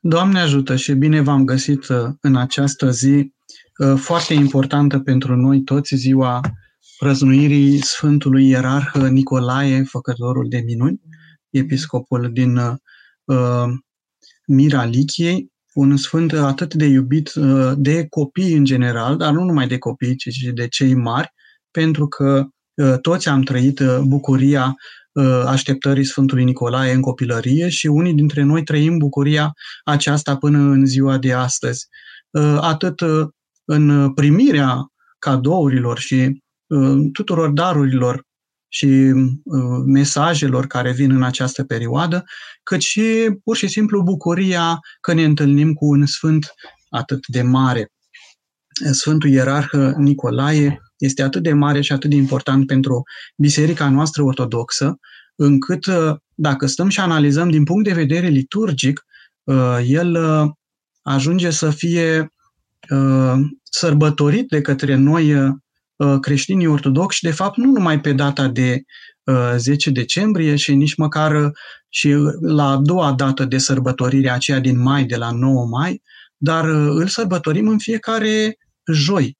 Doamne ajută și bine v-am găsit în această zi foarte importantă pentru noi toți, ziua prăznuirii Sfântului Ierarh Nicolae, făcătorul de minuni, episcopul din Mira Lichiei, un sfânt atât de iubit de copii în general, dar nu numai de copii, ci și de cei mari, pentru că toți am trăit bucuria așteptării Sfântului Nicolae în copilărie și unii dintre noi trăim bucuria aceasta până în ziua de astăzi. Atât în primirea cadourilor și tuturor darurilor și mesajelor care vin în această perioadă, cât și pur și simplu bucuria că ne întâlnim cu un sfânt atât de mare. Sfântul Ierarh Nicolae este atât de mare și atât de important pentru biserica noastră ortodoxă, încât dacă stăm și analizăm din punct de vedere liturgic, el ajunge să fie sărbătorit de către noi creștinii ortodoxi, de fapt nu numai pe data de 10 decembrie și nici măcar și la a doua dată de sărbătorire, aceea din mai, de la 9 mai, dar îl sărbătorim în fiecare joi.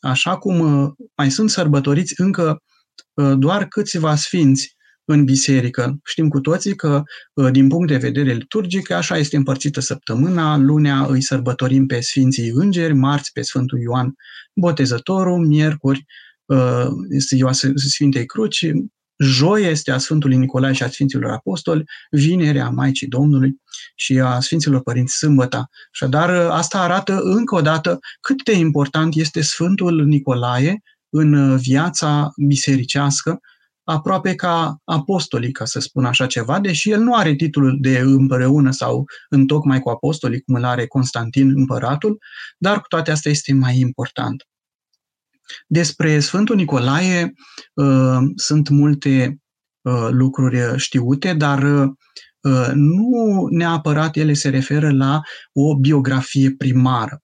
Așa cum mai sunt sărbătoriți încă doar câțiva sfinți în biserică. Știm cu toții că, din punct de vedere liturgic, așa este împărțită săptămâna. Lunea îi sărbătorim pe Sfinții Îngeri, marți pe Sfântul Ioan Botezătorul, miercuri este ziua Sfintei Cruci, joi este a Sfântului Nicolae și a Sfinților Apostoli, vinerea Maicii Domnului și a Sfinților Părinți sâmbăta. Așadar, asta arată încă o dată cât de important este Sfântul Nicolae în viața bisericească, aproape ca apostolii, ca să spun așa ceva, deși el nu are titlul de împreună sau întocmai cu apostolii, cum îl are Constantin împăratul, dar cu toate astea este mai important. Despre Sfântul Nicolae sunt multe lucruri știute, dar nu neapărat ele se referă la o biografie primară.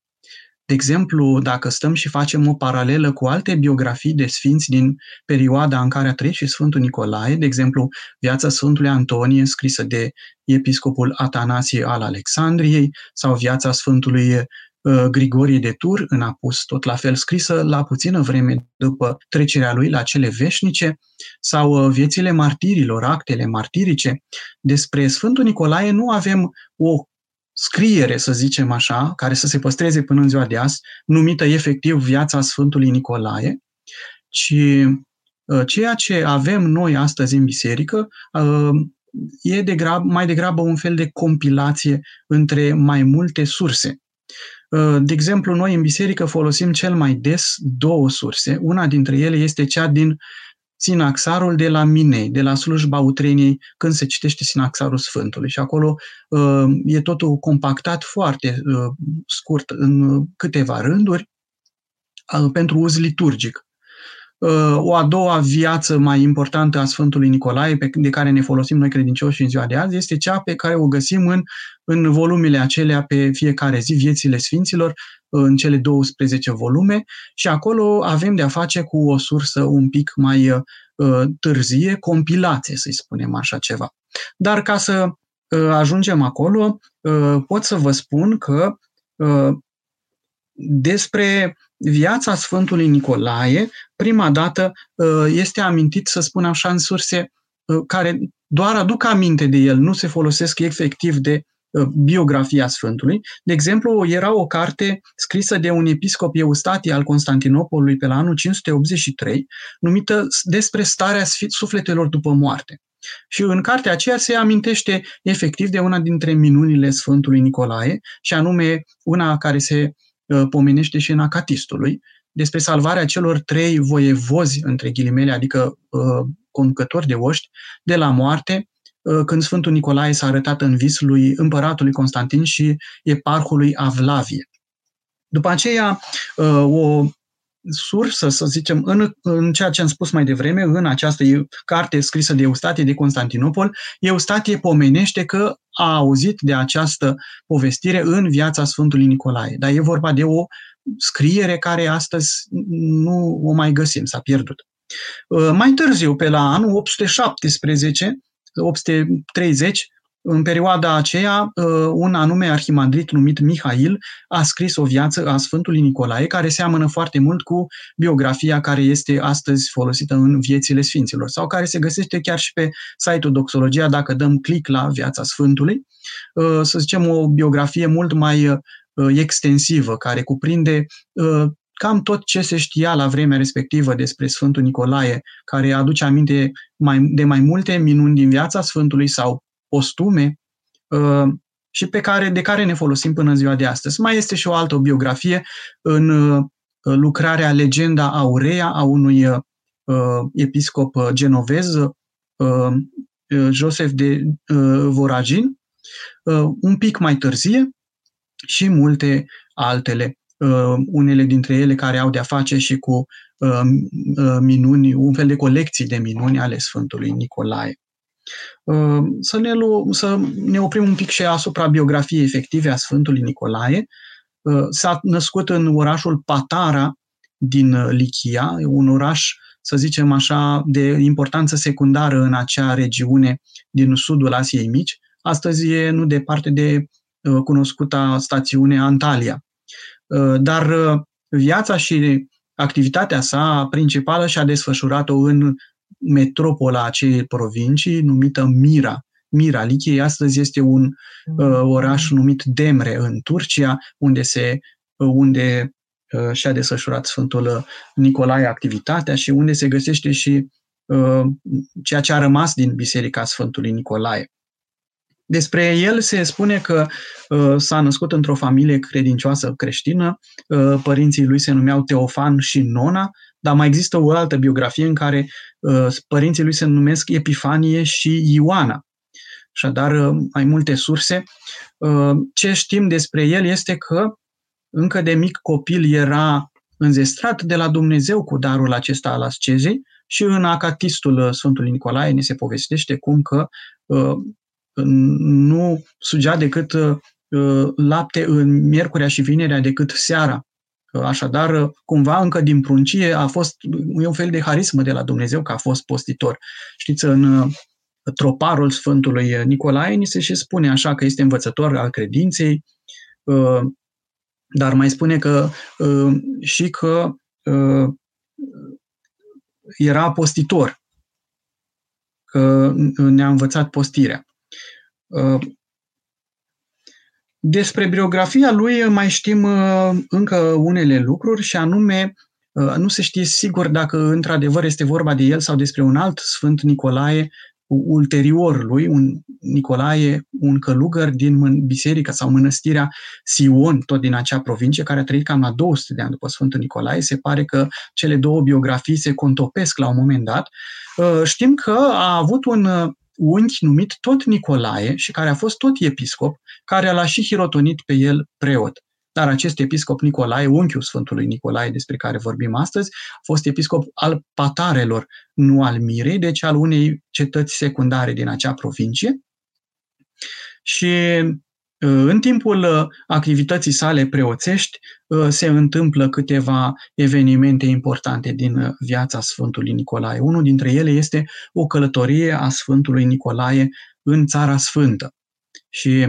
De exemplu, dacă stăm și facem o paralelă cu alte biografii de sfinți din perioada în care a trăit și Sfântul Nicolae, de exemplu, viața Sfântului Antonie, scrisă de episcopul Atanasie al Alexandriei, sau viața Sfântului Grigorie de Tur, în apus, tot la fel scrisă la puțină vreme după trecerea lui la cele veșnice, sau viețile martirilor, actele martirice. Despre Sfântul Nicolae nu avem o scriere, să zicem așa, care să se păstreze până în ziua de azi, numită efectiv viața Sfântului Nicolae, ci ceea ce avem noi astăzi în biserică e mai degrabă un fel de compilație între mai multe surse. De exemplu, noi în biserică folosim cel mai des două surse. Una dintre ele este cea din Sinaxarul de la Minei, de la slujba utreniei, când se citește Sinaxarul Sfântului. Și acolo e totul compactat foarte scurt, în câteva rânduri, pentru uz liturgic. O a doua viață mai importantă a Sfântului Nicolae, de care ne folosim noi credincioși în ziua de azi, este cea pe care o găsim în volumele acelea pe fiecare zi, Viețile Sfinților, în cele 12 volume, și acolo avem de-a face cu o sursă un pic mai târzie, compilație, să-i spunem așa ceva. Dar ca să ajungem acolo, pot să vă spun că despre viața Sfântului Nicolae, prima dată este amintit, să spun așa, în surse care doar aduc aminte de el, nu se folosesc efectiv de biografia Sfântului. De exemplu, era o carte scrisă de un episcop Eustatie al Constantinopolului pe la anul 583, numită Despre starea sufletelor după moarte. Și în cartea aceea se amintește efectiv de una dintre minunile Sfântului Nicolae, și anume una care se pomenește și în Acatistului, despre salvarea celor trei voievozi, între ghilimele, adică conducători de oști, de la moarte, când Sfântul Nicolae s-a arătat în vis lui împăratului Constantin și eparhului Avlavie. După aceea, o sursă, să zicem, în ceea ce am spus mai devreme, în această carte scrisă de Eustatie de Constantinopol, Eustatie pomenește că a auzit de această povestire în viața Sfântului Nicolae. Dar e vorba de o scriere care astăzi nu o mai găsim, s-a pierdut. Mai târziu, pe la anul 830, În perioada aceea, un anume arhimandrit numit Mihail a scris o viață a Sfântului Nicolae, care seamănă foarte mult cu biografia care este astăzi folosită în Viețile Sfinților, sau care se găsește chiar și pe site-ul Doxologia, dacă dăm click la viața Sfântului. Să zicem, o biografie mult mai extensivă, care cuprinde cam tot ce se știa la vremea respectivă despre Sfântul Nicolae, care aduce aminte de mai multe minuni din viața Sfântului sau postume și de care ne folosim până în ziua de astăzi. Mai este și o altă biografie în lucrarea Legenda Aurea a unui episcop genovez, Joseph de Voragin, un pic mai târzie, și multe altele, unele dintre ele care au de-a face și cu minuni, un fel de colecții de minuni ale Sfântului Nicolae. Să ne oprim un pic și asupra biografiei efective a Sfântului Nicolae. S-a născut în orașul Patara din Lichia, un oraș, să zicem așa, de importanță secundară în acea regiune din sudul Asiei Mici. Astăzi e nu departe de cunoscuta stațiune Antalia. Dar viața și activitatea sa principală și-a desfășurat-o în metropola acelei provincii, numită Mira. Mira Lichiei astăzi este un oraș numit Demre în Turcia, unde și-a desfășurat Sfântul Nicolae activitatea și unde se găsește și ceea ce a rămas din Biserica Sfântului Nicolae. Despre el se spune că s-a născut într-o familie credincioasă creștină, părinții lui se numeau Teofan și Nona, dar mai există o altă biografie în care părinții lui se numesc Epifanie și Ioana. Așadar, mai multe surse. Ce știm despre el este că încă de mic copil era înzestrat de la Dumnezeu cu darul acesta al ascezei și în Acatistul Sfântului Nicolae ne se povestește cum că nu sugea decât lapte în miercurea și vinerea, decât seara. Așadar, cumva încă din pruncie a fost un fel de harismă de la Dumnezeu că a fost postitor. Știți, în troparul Sfântului Nicolae ni se și spune așa că este învățător al credinței, dar mai spune că și că era postitor, că ne-a învățat postirea. Despre biografia lui mai știm încă unele lucruri și anume nu se știe sigur dacă într-adevăr este vorba de el sau despre un alt Sfânt Nicolae ulterior lui, un Nicolae, un călugăr din biserica sau mănăstirea Sion, tot din acea provincie, care a trăit cam la 200 de ani după Sfântul Nicolae. Se pare că cele două biografii se contopesc la un moment dat. Știm că a avut un unchi numit tot Nicolae și care a fost tot episcop, care l-a și hirotonit pe el preot. Dar acest episcop Nicolae, unchiul Sfântului Nicolae despre care vorbim astăzi, a fost episcop al Patarelor, nu al Mirei, deci al unei cetăți secundare din acea provincie. Și în timpul activității sale preoțești se întâmplă câteva evenimente importante din viața Sfântului Nicolae. Unul dintre ele este o călătorie a Sfântului Nicolae în Țara Sfântă. Și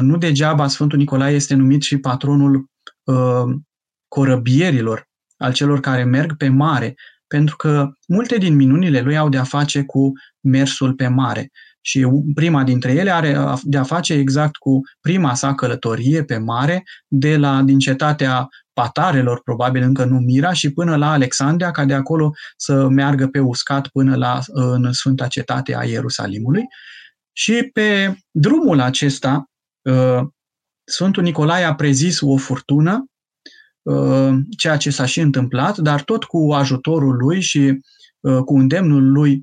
nu degeaba Sfântul Nicolae este numit și patronul corăbierilor, al celor care merg pe mare, pentru că multe din minunile lui au de-a face cu mersul pe mare. Și prima dintre ele are de-a face exact cu prima sa călătorie pe mare, din cetatea Patarelor, probabil încă nu Mira, și până la Alexandria, ca de acolo să meargă pe uscat până în Sfânta Cetate a Ierusalimului. Și pe drumul acesta, Sfântul Nicolae a prezis o furtună, ceea ce s-a și întâmplat, dar tot cu ajutorul lui și cu îndemnul lui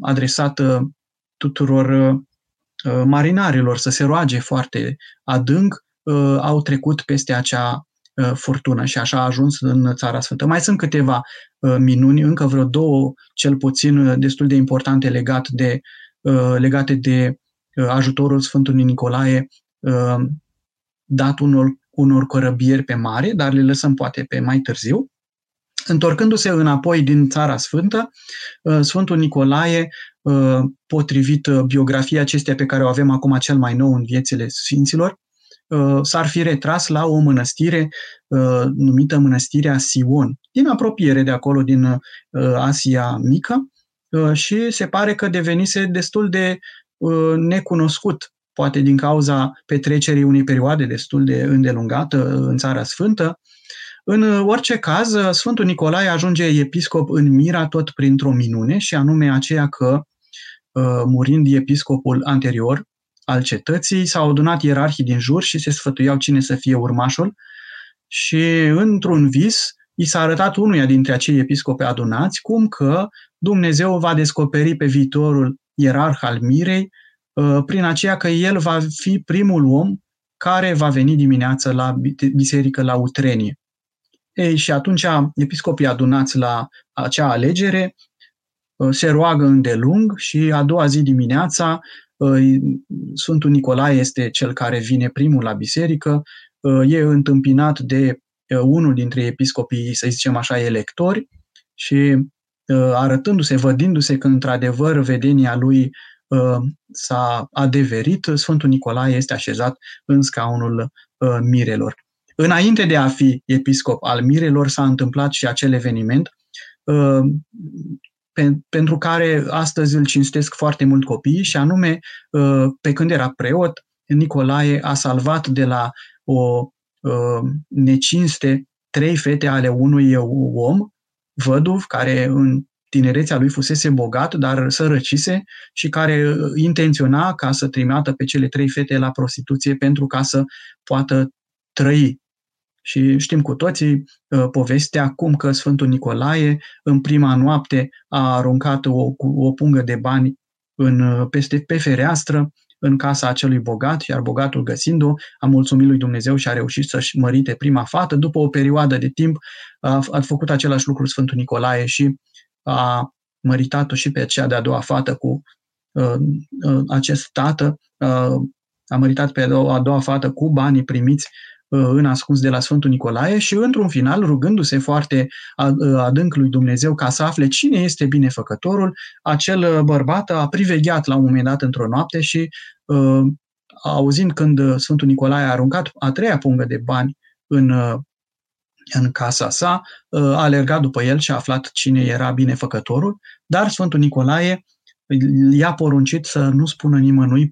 adresat tuturor marinarilor să se roage foarte adânc, au trecut peste acea furtună și așa a ajuns în Țara Sfântă. Mai sunt câteva minuni, încă vreo două, cel puțin destul de importante legate de ajutorul Sfântului Nicolae dat unor corăbieri pe mare, dar le lăsăm poate pe mai târziu. Întorcându-se înapoi din Țara Sfântă, Sfântul Nicolae potrivit biografiei acestea pe care o avem acum cel mai nou în Viețile Sfinților, s-ar fi retras la o mănăstire numită Mănăstirea Sion, din apropiere de acolo, din Asia Mică, și se pare că devenise destul de necunoscut, poate din cauza petrecerii unei perioade destul de îndelungată în Țara Sfântă. În orice caz, Sfântul Nicolae ajunge episcop în Mira tot printr-o minune, și anume aceea că, murind episcopul anterior al cetății, s-au adunat ierarhii din jur și se sfătuiau cine să fie urmașul, și într-un vis i s-a arătat unuia dintre acei episcopi adunați cum că Dumnezeu va descoperi pe viitorul ierarh al Mirei prin aceea că el va fi primul om care va veni dimineața la biserică la utrenie. Ei, și atunci episcopii adunați la acea alegere se roagă îndelung și a doua zi dimineața Sfântul Nicolae este cel care vine primul la biserică, e întâmpinat de unul dintre episcopii, să zicem așa, electori, și arătându-se, vădindu-se că într-adevăr vedenia lui s-a adeverit, Sfântul Nicolae este așezat în scaunul mirelor. Înainte de a fi episcop al mirelor s-a întâmplat și acel eveniment pentru care astăzi îl cinstesc foarte mult copiii, și anume, pe când era preot, Nicolae a salvat de la o necinste 3 fete ale unui om văduv, care în tinerețea lui fusese bogat, dar sărăcise, și care intenționa ca să trimită pe cele 3 fete la prostituție pentru ca să poată trăi. Și știm cu toții povestea cum că Sfântul Nicolae în prima noapte a aruncat o pungă de bani pe fereastră în casa acelui bogat, iar bogatul, găsind-o, a mulțumit lui Dumnezeu și a reușit să-și mărite prima fată. După o perioadă de timp a făcut același lucru Sfântul Nicolae și a măritat-o și pe cea de-a doua fată cu acest tată. A măritat pe a doua fată cu banii primiți în ascuns de la Sfântul Nicolae și, într-un final, rugându-se foarte adânc lui Dumnezeu ca să afle cine este binefăcătorul, acel bărbat a privegheat la un moment dat într-o noapte și, auzind când Sfântul Nicolae a aruncat a 3-a pungă de bani în casa sa, a alergat după el și a aflat cine era binefăcătorul, dar Sfântul Nicolae i-a poruncit să nu spună nimănui,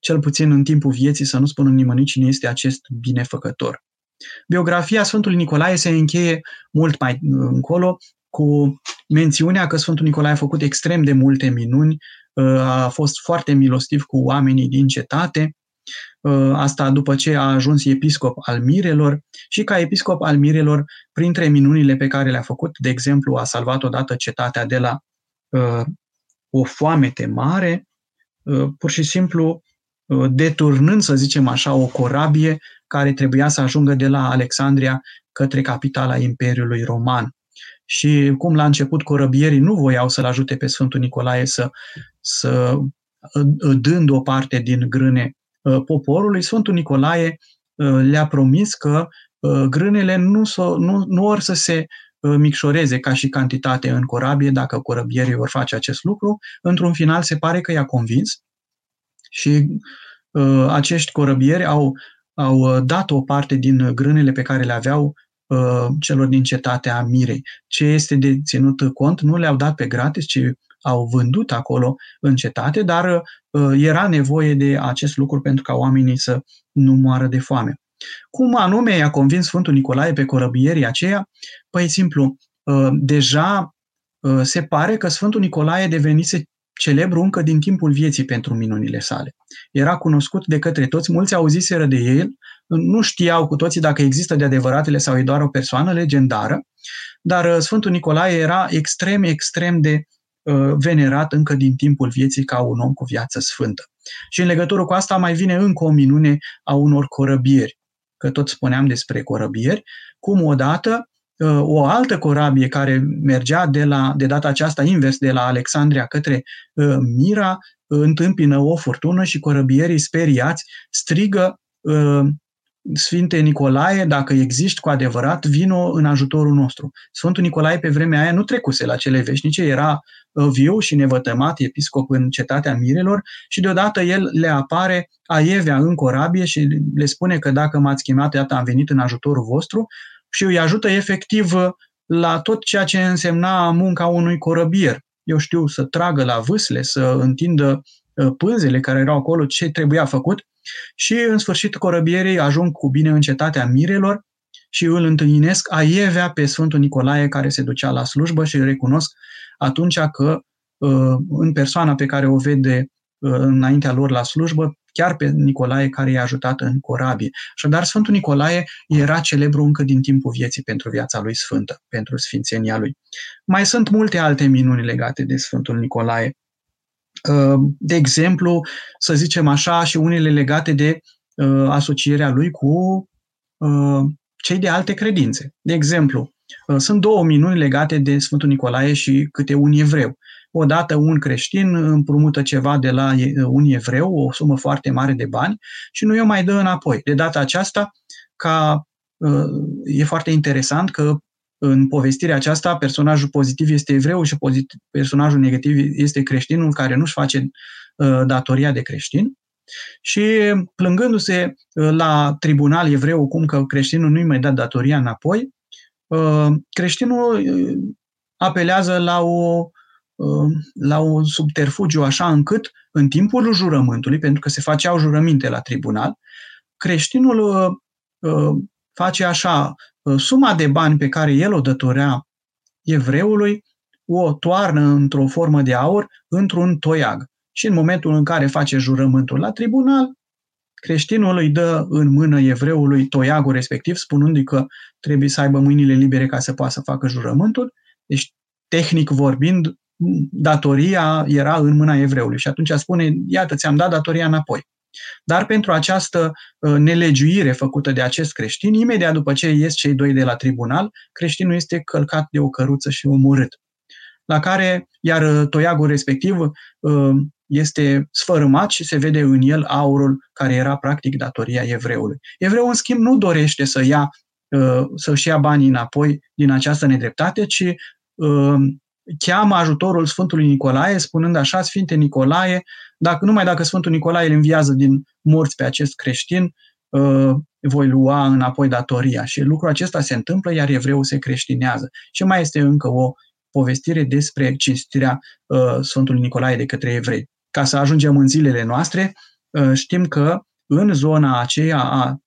cel puțin în timpul vieții, să nu spună nimănui cine este acest binefăcător. Biografia Sfântului Nicolae se încheie mult mai încolo cu mențiunea că Sfântul Nicolae a făcut extrem de multe minuni, a fost foarte milostiv cu oamenii din cetate, asta după ce a ajuns episcop al mirelor, și ca episcop al mirelor, printre minunile pe care le-a făcut, de exemplu, a salvat odată cetatea de la o foamete mare, pur și simplu deturnând, să zicem așa, o corabie care trebuia să ajungă de la Alexandria către capitala Imperiului Roman. Și cum la început corăbierii nu voiau să-l ajute pe Sfântul Nicolae să dând o parte din grâne poporului, Sfântul Nicolae le-a promis că grânele nu or să se micșoreze ca și cantitate în corabie dacă corăbierii vor face acest lucru. Într-un final se pare că i-a convins și acești corăbieri au dat o parte din grânele pe care le aveau celor din cetatea Mirei. Ce este de ținut cont, nu le-au dat pe gratis, ci au vândut acolo în cetate, dar era nevoie de acest lucru pentru ca oamenii să nu moară de foame. Cum anume i-a convins Sfântul Nicolae pe corăbierii aceia? Păi simplu, deja se pare că Sfântul Nicolae devenise celebru încă din timpul vieții pentru minunile sale. Era cunoscut de către toți, mulți auziseră de el, nu știau cu toții dacă există de adevăratele sau e doar o persoană legendară, dar Sfântul Nicolae era extrem, extrem de venerat încă din timpul vieții ca un om cu viață sfântă. Și în legătură cu asta mai vine încă o minune a unor corăbieri, că tot spuneam despre corăbieri, cum odată o altă corabie care mergea de data aceasta invers de la Alexandria către Mira întâmpină o furtună și corăbierii speriați strigă: Sfinte Nicolae, dacă existi cu adevărat, vino în ajutorul nostru. Sfântul Nicolae pe vremea aia nu trecuse la cele veșnice, era viu și nevătămat episcop în cetatea Mirelor și deodată el le apare aievea în corabie și le spune că dacă m-ați chemat, iată, am venit în ajutorul vostru și îi ajută efectiv la tot ceea ce însemna munca unui corăbier. Eu știu, să tragă la vâsle, să întindă pânzele care erau acolo, ce trebuia făcut și în sfârșit corăbierii ajung cu bine în cetatea Mirelor și îl întâlnesc aievea pe Sfântul Nicolae care se ducea la slujbă și recunosc atunci că în persoana pe care o vede înaintea lor la slujbă, chiar pe Nicolae care i-a ajutat în corabie. Așadar, Sfântul Nicolae era celebru încă din timpul vieții pentru viața lui sfântă, pentru sfințenia lui. Mai sunt multe alte minuni legate de Sfântul Nicolae. De exemplu, să zicem așa, și unele legate de asocierea lui cu cei de alte credințe. De exemplu, sunt două minuni legate de Sfântul Nicolae și câte un evreu. Odată un creștin împrumută ceva de la un evreu, o sumă foarte mare de bani, și nu i-o mai dă înapoi. De data aceasta, e foarte interesant că în povestirea aceasta personajul pozitiv este evreu și personajul negativ este creștinul care nu-și face datoria de creștin. Și plângându-se la tribunal evreu cum că creștinul nu-i mai dă datoria înapoi, creștinul apelează la un subterfugiu așa încât în timpul jurământului, pentru că se făceau jurăminte la tribunal, creștinul face așa, suma de bani pe care el o dătorea evreului o toarnă într-o formă de aur într-un toiag. Și în momentul în care face jurământul la tribunal, creștinul îi dă în mână evreului toiagul respectiv, spunându-i că trebuie să aibă mâinile libere ca să poată să facă jurământul. Deci, tehnic vorbind, datoria era în mâna evreului și atunci spune, iată, ți-am dat datoria înapoi. Dar pentru această nelegiuire făcută de acest creștin, imediat după ce ies cei doi de la tribunal, creștinul este călcat de o căruță și omorât. La care, iar toiagul respectiv este sfărâmat și se vede în el aurul care era practic datoria evreului. Evreul, în schimb, nu dorește să-și ia banii înapoi din această nedreptate, ci cheamă ajutorul Sfântului Nicolae, spunând așa, Sfinte Nicolae, numai dacă Sfântul Nicolae îl înviază din morți pe acest creștin, voi lua înapoi datoria. Și lucrul acesta se întâmplă, iar evreul se creștinează. Și mai este încă o povestire despre cinstirea Sfântului Nicolae de către evrei. Ca să ajungem în zilele noastre, știm că în zona aceea a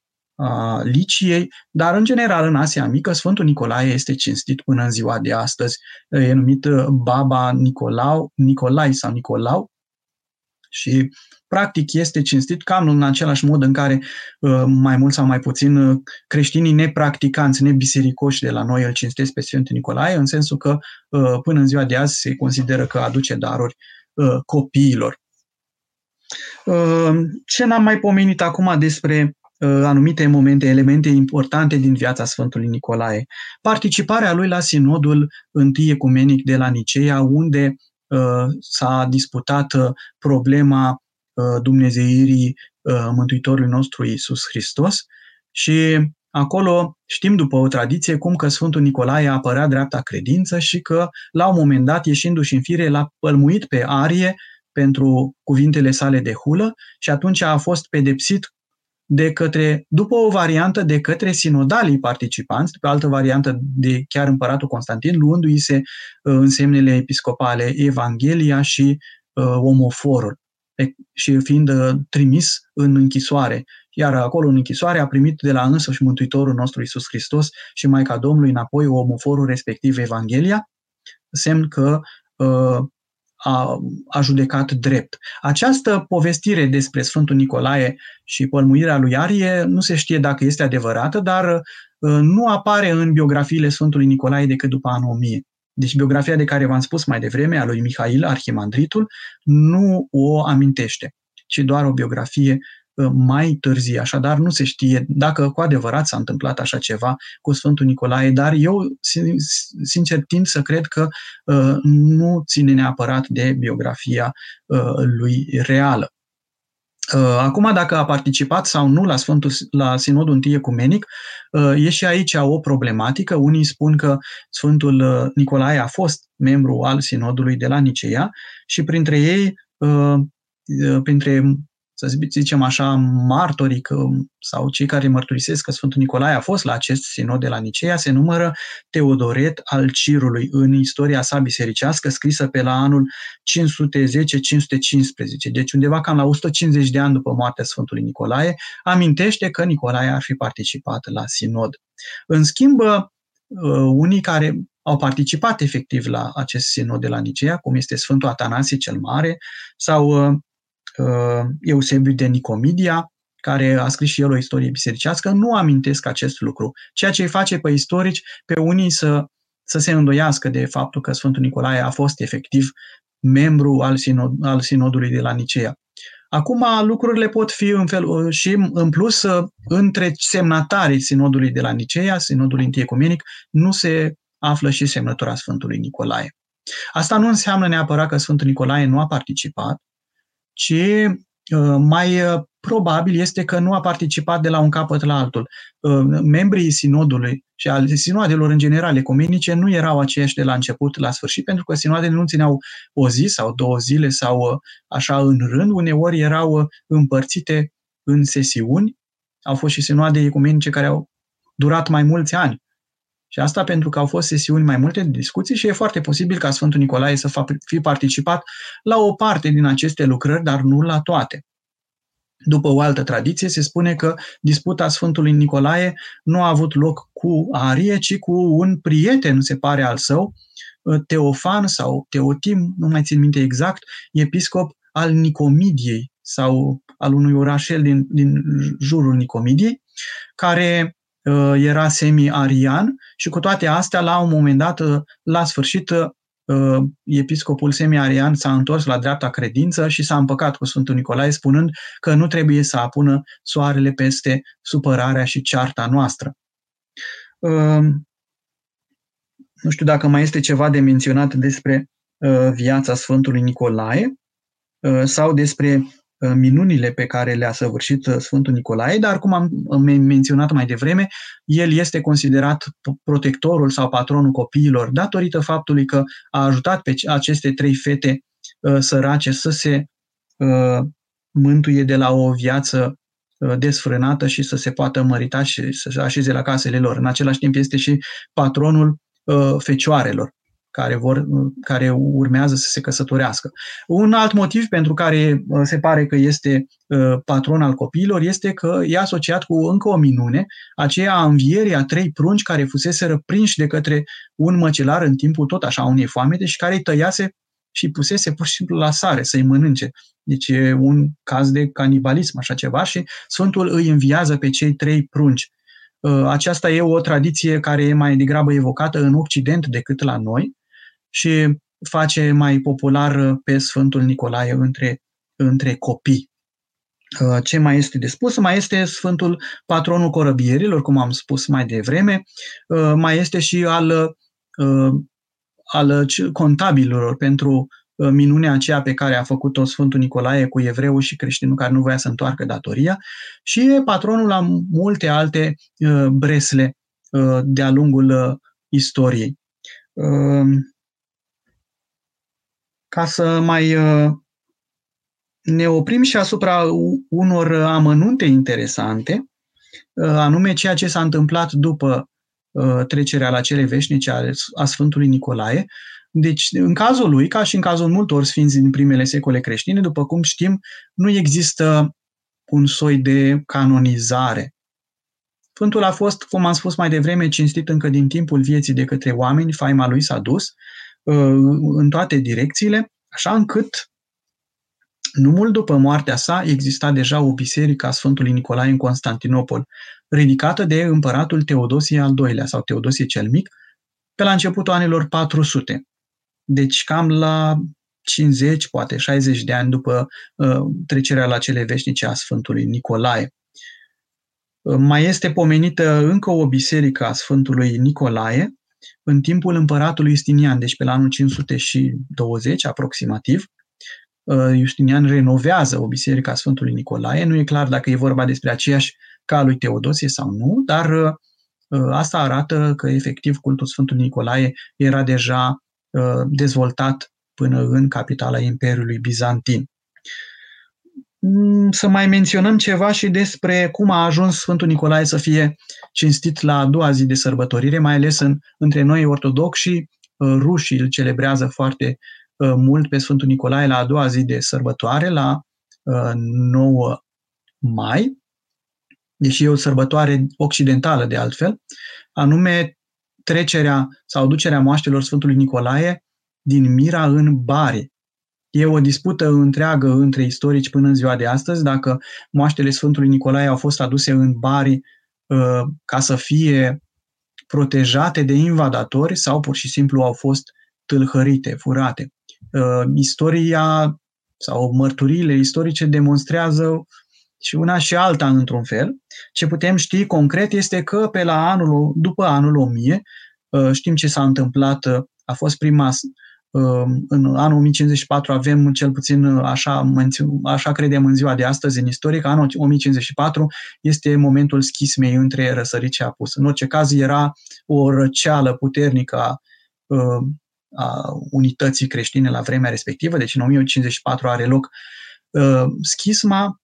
Liciei, dar în general în Asia Mică, Sfântul Nicolae este cinstit până în ziua de astăzi. E numit Baba Nicolai sau Nicolau și practic este cinstit cam în același mod în care mai mult sau mai puțin creștinii nepracticanți, nebisericoși de la noi îl cinstesc pe Sfântul Nicolae, în sensul că până în ziua de azi se consideră că aduce daruri copiilor. Ce n-am mai pomenit acum despre anumite momente, elemente importante din viața Sfântului Nicolae. Participarea lui la sinodul I ecumenic de la Niceea, unde s-a disputat problema dumnezeirii Mântuitorului nostru Iisus Hristos și acolo știm după o tradiție cum că Sfântul Nicolae apărea dreapta credință și că la un moment dat, ieșindu-și în fire, l-a pălmuit pe Arie pentru cuvintele sale de hulă și atunci a fost pedepsit după o variantă de către sinodalii participanți, pe altă variantă de chiar împăratul Constantin, luându-i se însemnele episcopale Evanghelia și omoforul, și fiind trimis în închisoare. Iar acolo în închisoare a primit de la însăși Mântuitorul nostru Iisus Hristos și Maica Domnului înapoi omoforul respectiv Evanghelia, semn că a judecat drept. Această povestire despre Sfântul Nicolae și pălmuirea lui Arie nu se știe dacă este adevărată, dar nu apare în biografiile Sfântului Nicolae decât după anul 1000. Deci biografia de care v-am spus mai devreme, a lui Mihail, arhimandritul, nu o amintește, ci doar o biografie mai târzie. Așadar, nu se știe dacă cu adevărat s-a întâmplat așa ceva cu Sfântul Nicolae, dar eu, sincer, tind să cred că nu ține neapărat de biografia lui reală. Acum, dacă a participat sau nu la Sinodul I Ecumenic, e și aici o problematică. Unii spun că Sfântul Nicolae a fost membru al Sinodului de la Niceea și printre ei, printre, să zicem așa, martorii sau cei care mărturisesc că Sfântul Nicolae a fost la acest Sinod de la Niceea, se numără Teodoret al Cirului în istoria sa bisericească, scrisă pe la anul 510-515, deci undeva cam la 150 de ani după moartea Sfântului Nicolae, amintește că Nicolae ar fi participat la Sinod. În schimb, unii care au participat efectiv la acest Sinod de la Niceea, cum este Sfântul Atanasie cel Mare sau Eusebiu de Nicomedia, care a scris și el o istorie bisericească, nu amintesc acest lucru, ceea ce îi face pe istorici, pe unii să se îndoiască de faptul că Sfântul Nicolae a fost efectiv membru al Sinodului de la Niceea. Acum lucrurile pot fi în plus, între semnatarii Sinodului de la Niceea, Sinodul I Ecumenic, nu se află și semnătura Sfântului Nicolae. Asta nu înseamnă neapărat că Sfântul Nicolae nu a participat, ci mai probabil este că nu a participat de la un capăt la altul. Membrii sinodului și al sinoadelor în general ecumenice nu erau aceiași de la început la sfârșit, pentru că sinoadele nu țineau o zi sau două zile sau așa în rând. Uneori erau împărțite în sesiuni. Au fost și sinoade ecumenice care au durat mai mulți ani. Și asta pentru că au fost sesiuni mai multe de discuții și e foarte posibil ca Sfântul Nicolae să fi participat la o parte din aceste lucrări, dar nu la toate. După o altă tradiție, se spune că disputa Sfântului Nicolae nu a avut loc cu Arie, ci cu un prieten, se pare, al său, Teofan sau Teotim, nu mai țin minte exact, episcop al Nicomidiei sau al unui orașel din jurul Nicomidiei, care era semi-arian și cu toate astea, la un moment dat, la sfârșit, episcopul semi-arian s-a întors la dreapta credință și s-a împăcat cu Sfântul Nicolae, spunând că nu trebuie să apună soarele peste supărarea și cearta noastră. Nu știu dacă mai este ceva de menționat despre viața Sfântului Nicolae sau despre minunile pe care le-a săvârșit Sfântul Nicolae, dar cum am menționat mai devreme, el este considerat protectorul sau patronul copiilor datorită faptului că a ajutat pe aceste trei fete sărace să se mântuie de la o viață desfrânată și să se poată mărita și să se așeze la casele lor. În același timp este și patronul fecioarelor care urmează să se căsătorească. Un alt motiv pentru care se pare că este patron al copiilor este că e asociat cu încă o minune, aceea a învierii a trei prunci care fuseseră prinși de către un măcelar în timpul tot așa unei foamete și care îi tăiase și pusese pur și simplu la sare să-i mănânce. Deci e un caz de canibalism, așa ceva, și Sfântul îi înviază pe cei trei prunci. Aceasta e o tradiție care e mai degrabă evocată în Occident decât la noi, și face mai popular pe Sfântul Nicolae între copii. Ce mai este de spus? Mai este Sfântul patronul corăbierilor, cum am spus mai devreme, mai este și al contabililor pentru minunea aceea pe care a făcut-o Sfântul Nicolae cu evreul și creștinul care nu voia să întoarcă datoria, și patronul la multe alte bresle de-a lungul istoriei. Ca să mai ne oprim și asupra unor amănunte interesante, anume ceea ce s-a întâmplat după trecerea la cele veșnice a Sfântului Nicolae. Deci, în cazul lui, ca și în cazul multor sfinți din primele secole creștine, după cum știm, nu există un soi de canonizare. Sfântul a fost, cum am spus mai devreme, cinstit încă din timpul vieții de către oameni, faima lui s-a dus în toate direcțiile, așa încât nu mult după moartea sa exista deja o biserică a Sfântului Nicolae în Constantinopol, ridicată de împăratul Teodosie al II-lea sau Teodosie cel Mic, pe la începutul anilor 400. Deci cam la 50, poate 60 de ani după trecerea la cele veșnice a Sfântului Nicolae. Mai este pomenită încă o biserică a Sfântului Nicolae în timpul împăratului Iustinian, deci pe la anul 520 aproximativ, Iustinian renovează o biserică a Sfântului Nicolae. Nu e clar dacă e vorba despre aceeași ca a lui Teodosie sau nu, dar asta arată că efectiv cultul Sfântului Nicolae era deja dezvoltat până în capitala Imperiului Bizantin. Să mai menționăm ceva și despre cum a ajuns Sfântul Nicolae să fie cinstit la a doua zi de sărbătorire, mai ales între noi ortodoxi. Rușii îl celebrează foarte mult pe Sfântul Nicolae la a doua zi de sărbătoare, la 9 mai, deși e o sărbătoare occidentală de altfel, anume trecerea sau ducerea moaștelor Sfântului Nicolae din Mira în Bari. E o dispută întreagă între istorici până în ziua de astăzi, dacă moaștele Sfântului Nicolae au fost aduse în Bari ca să fie protejate de invadatori sau pur și simplu au fost tâlhărite, furate. Istoria sau mărturiile istorice demonstrează și una și alta într-un fel. Ce putem ști concret este că pe la după anul 1000, știm ce s-a întâmplat, a fost prima, în anul 1054 avem cel puțin, așa credem în ziua de astăzi în istoric, anul 1054 este momentul schismei între răsărit și apus. În orice caz era o răceală puternică a unității creștine la vremea respectivă, deci în 1054 are loc schisma.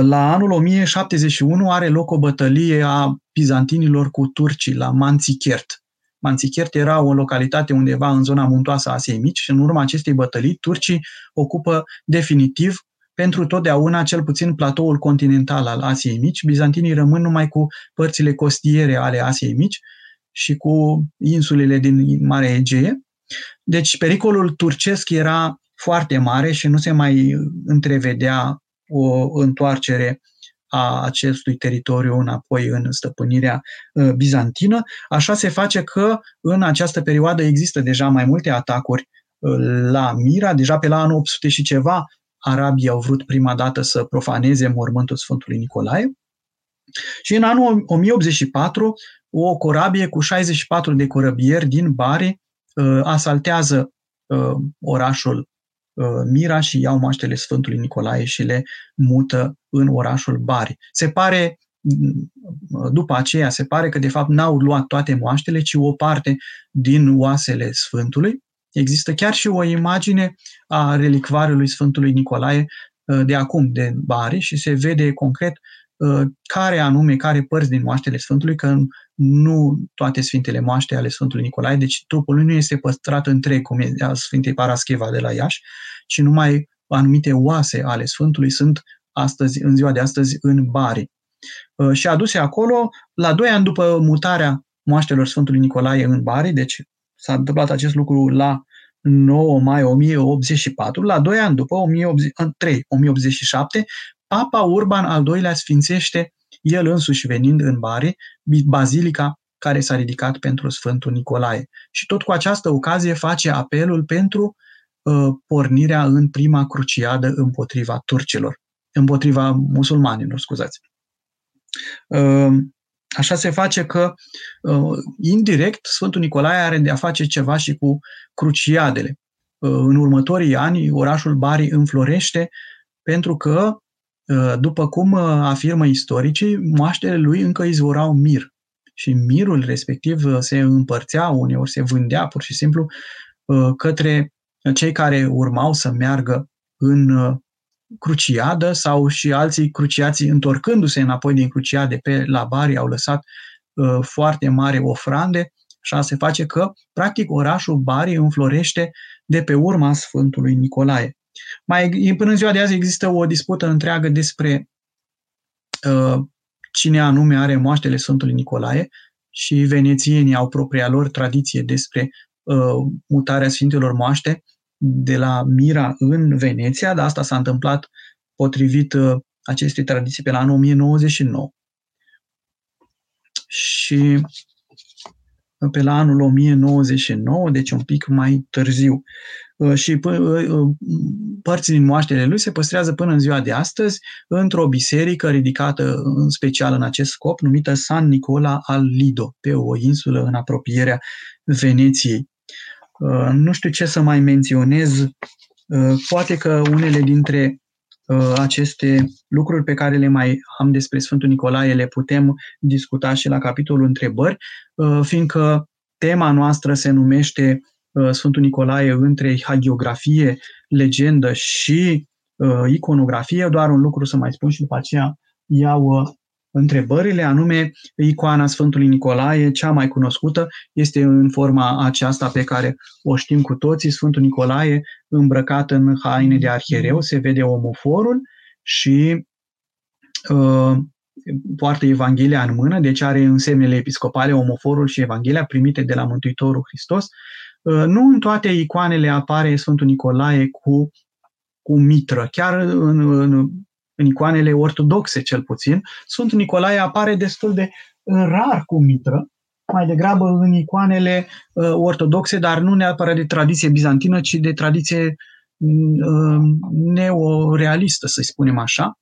La anul 1071 are loc o bătălie a bizantinilor cu turcii la Manzikert. Manzikert era o localitate undeva în zona muntoasă a Asiei Mici și în urma acestei bătălii turcii ocupă definitiv pentru totdeauna cel puțin platoul continental al Asiei Mici. Bizantinii rămân numai cu părțile costiere ale Asiei Mici și cu insulele din Marea Egee. Deci pericolul turcesc era foarte mare și nu se mai întrevedea o întoarcere a acestui teritoriu înapoi în stăpânirea bizantină. Așa se face că în această perioadă există deja mai multe atacuri la Mira. Deja pe la anul 800 și ceva, arabii au vrut prima dată să profaneze mormântul Sfântului Nicolae. Și în anul 1084, o corabie cu 64 de corăbieri din Bari asaltează orașul Mira și iau moaștele Sfântului Nicolae și le mută în orașul Bari. După aceea se pare că de fapt n-au luat toate moaștele, ci o parte din oasele Sfântului. Există chiar și o imagine a relicvarului Sfântului Nicolae de acum, de Bari, și se vede concret care părți din moaștele Sfântului, că nu toate sfintele moaște ale Sfântului Nicolae, deci trupul lui nu este păstrat întreg, cum e al Sfintei Parascheva de la Iași, ci numai anumite oase ale Sfântului sunt astăzi, în ziua de astăzi, în Bari. Și aduse acolo, la 2 ani după mutarea moaștelor Sfântului Nicolae în Bari, deci s-a întâmplat acest lucru la 9 mai 1084, la 2 ani după, 1087, Papa Urban al II-lea sfințește el însuși venind în Bari bazilica care s-a ridicat pentru Sfântul Nicolae. Și tot cu această ocazie face apelul pentru pornirea în prima cruciadă împotriva musulmanilor, scuzați. Așa se face că, indirect, Sfântul Nicolae are de a face ceva și cu cruciadele. În următorii ani, orașul Bari înflorește pentru că, după cum afirmă istoricii, moaștele lui încă izvorau mir și mirul respectiv se împărțea, uneori se vândea pur și simplu către cei care urmau să meargă în cruciadă sau și alții cruciații întorcându-se înapoi din cruciade la Bari au lăsat foarte mari ofrande. Așa se face că, practic, orașul Bari înflorește de pe urma Sfântului Nicolae. Până în ziua de azi există o dispută întreagă despre cine anume are moaștele Sfântului Nicolae și venețienii au propria lor tradiție despre mutarea Sfintelor Moaște de la Mira în Veneția, dar asta s-a întâmplat potrivit acestei tradiții pe la anul 1099. Și pe la anul 1099, deci un pic mai târziu. Și părți din moaștele lui se păstrează până în ziua de astăzi într-o biserică ridicată în special în acest scop, numită San Nicola al Lido, pe o insulă în apropierea Veneției. Nu știu ce să mai menționez Poate că unele dintre aceste lucruri pe care le mai am despre Sfântul Nicolae le putem discuta și la capitolul întrebări, fiindcă tema noastră se numește Sfântul Nicolae între hagiografie, legendă și iconografie. Doar un lucru să mai spun și după aceea iau întrebările, anume icoana Sfântului Nicolae, cea mai cunoscută, este în forma aceasta pe care o știm cu toții, Sfântul Nicolae îmbrăcat în haine de arhiereu, se vede omoforul și poartă Evanghelia în mână, deci are în semnele episcopale omoforul și Evanghelia primite de la Mântuitorul Hristos. Nu în toate icoanele apare Sfântul Nicolae cu mitră, chiar în icoanele ortodoxe, cel puțin, Sfântul Nicolae apare destul de rar cu mitră, mai degrabă în icoanele ortodoxe, dar nu neapărat de tradiție bizantină, ci de tradiție neorealistă, să spunem așa.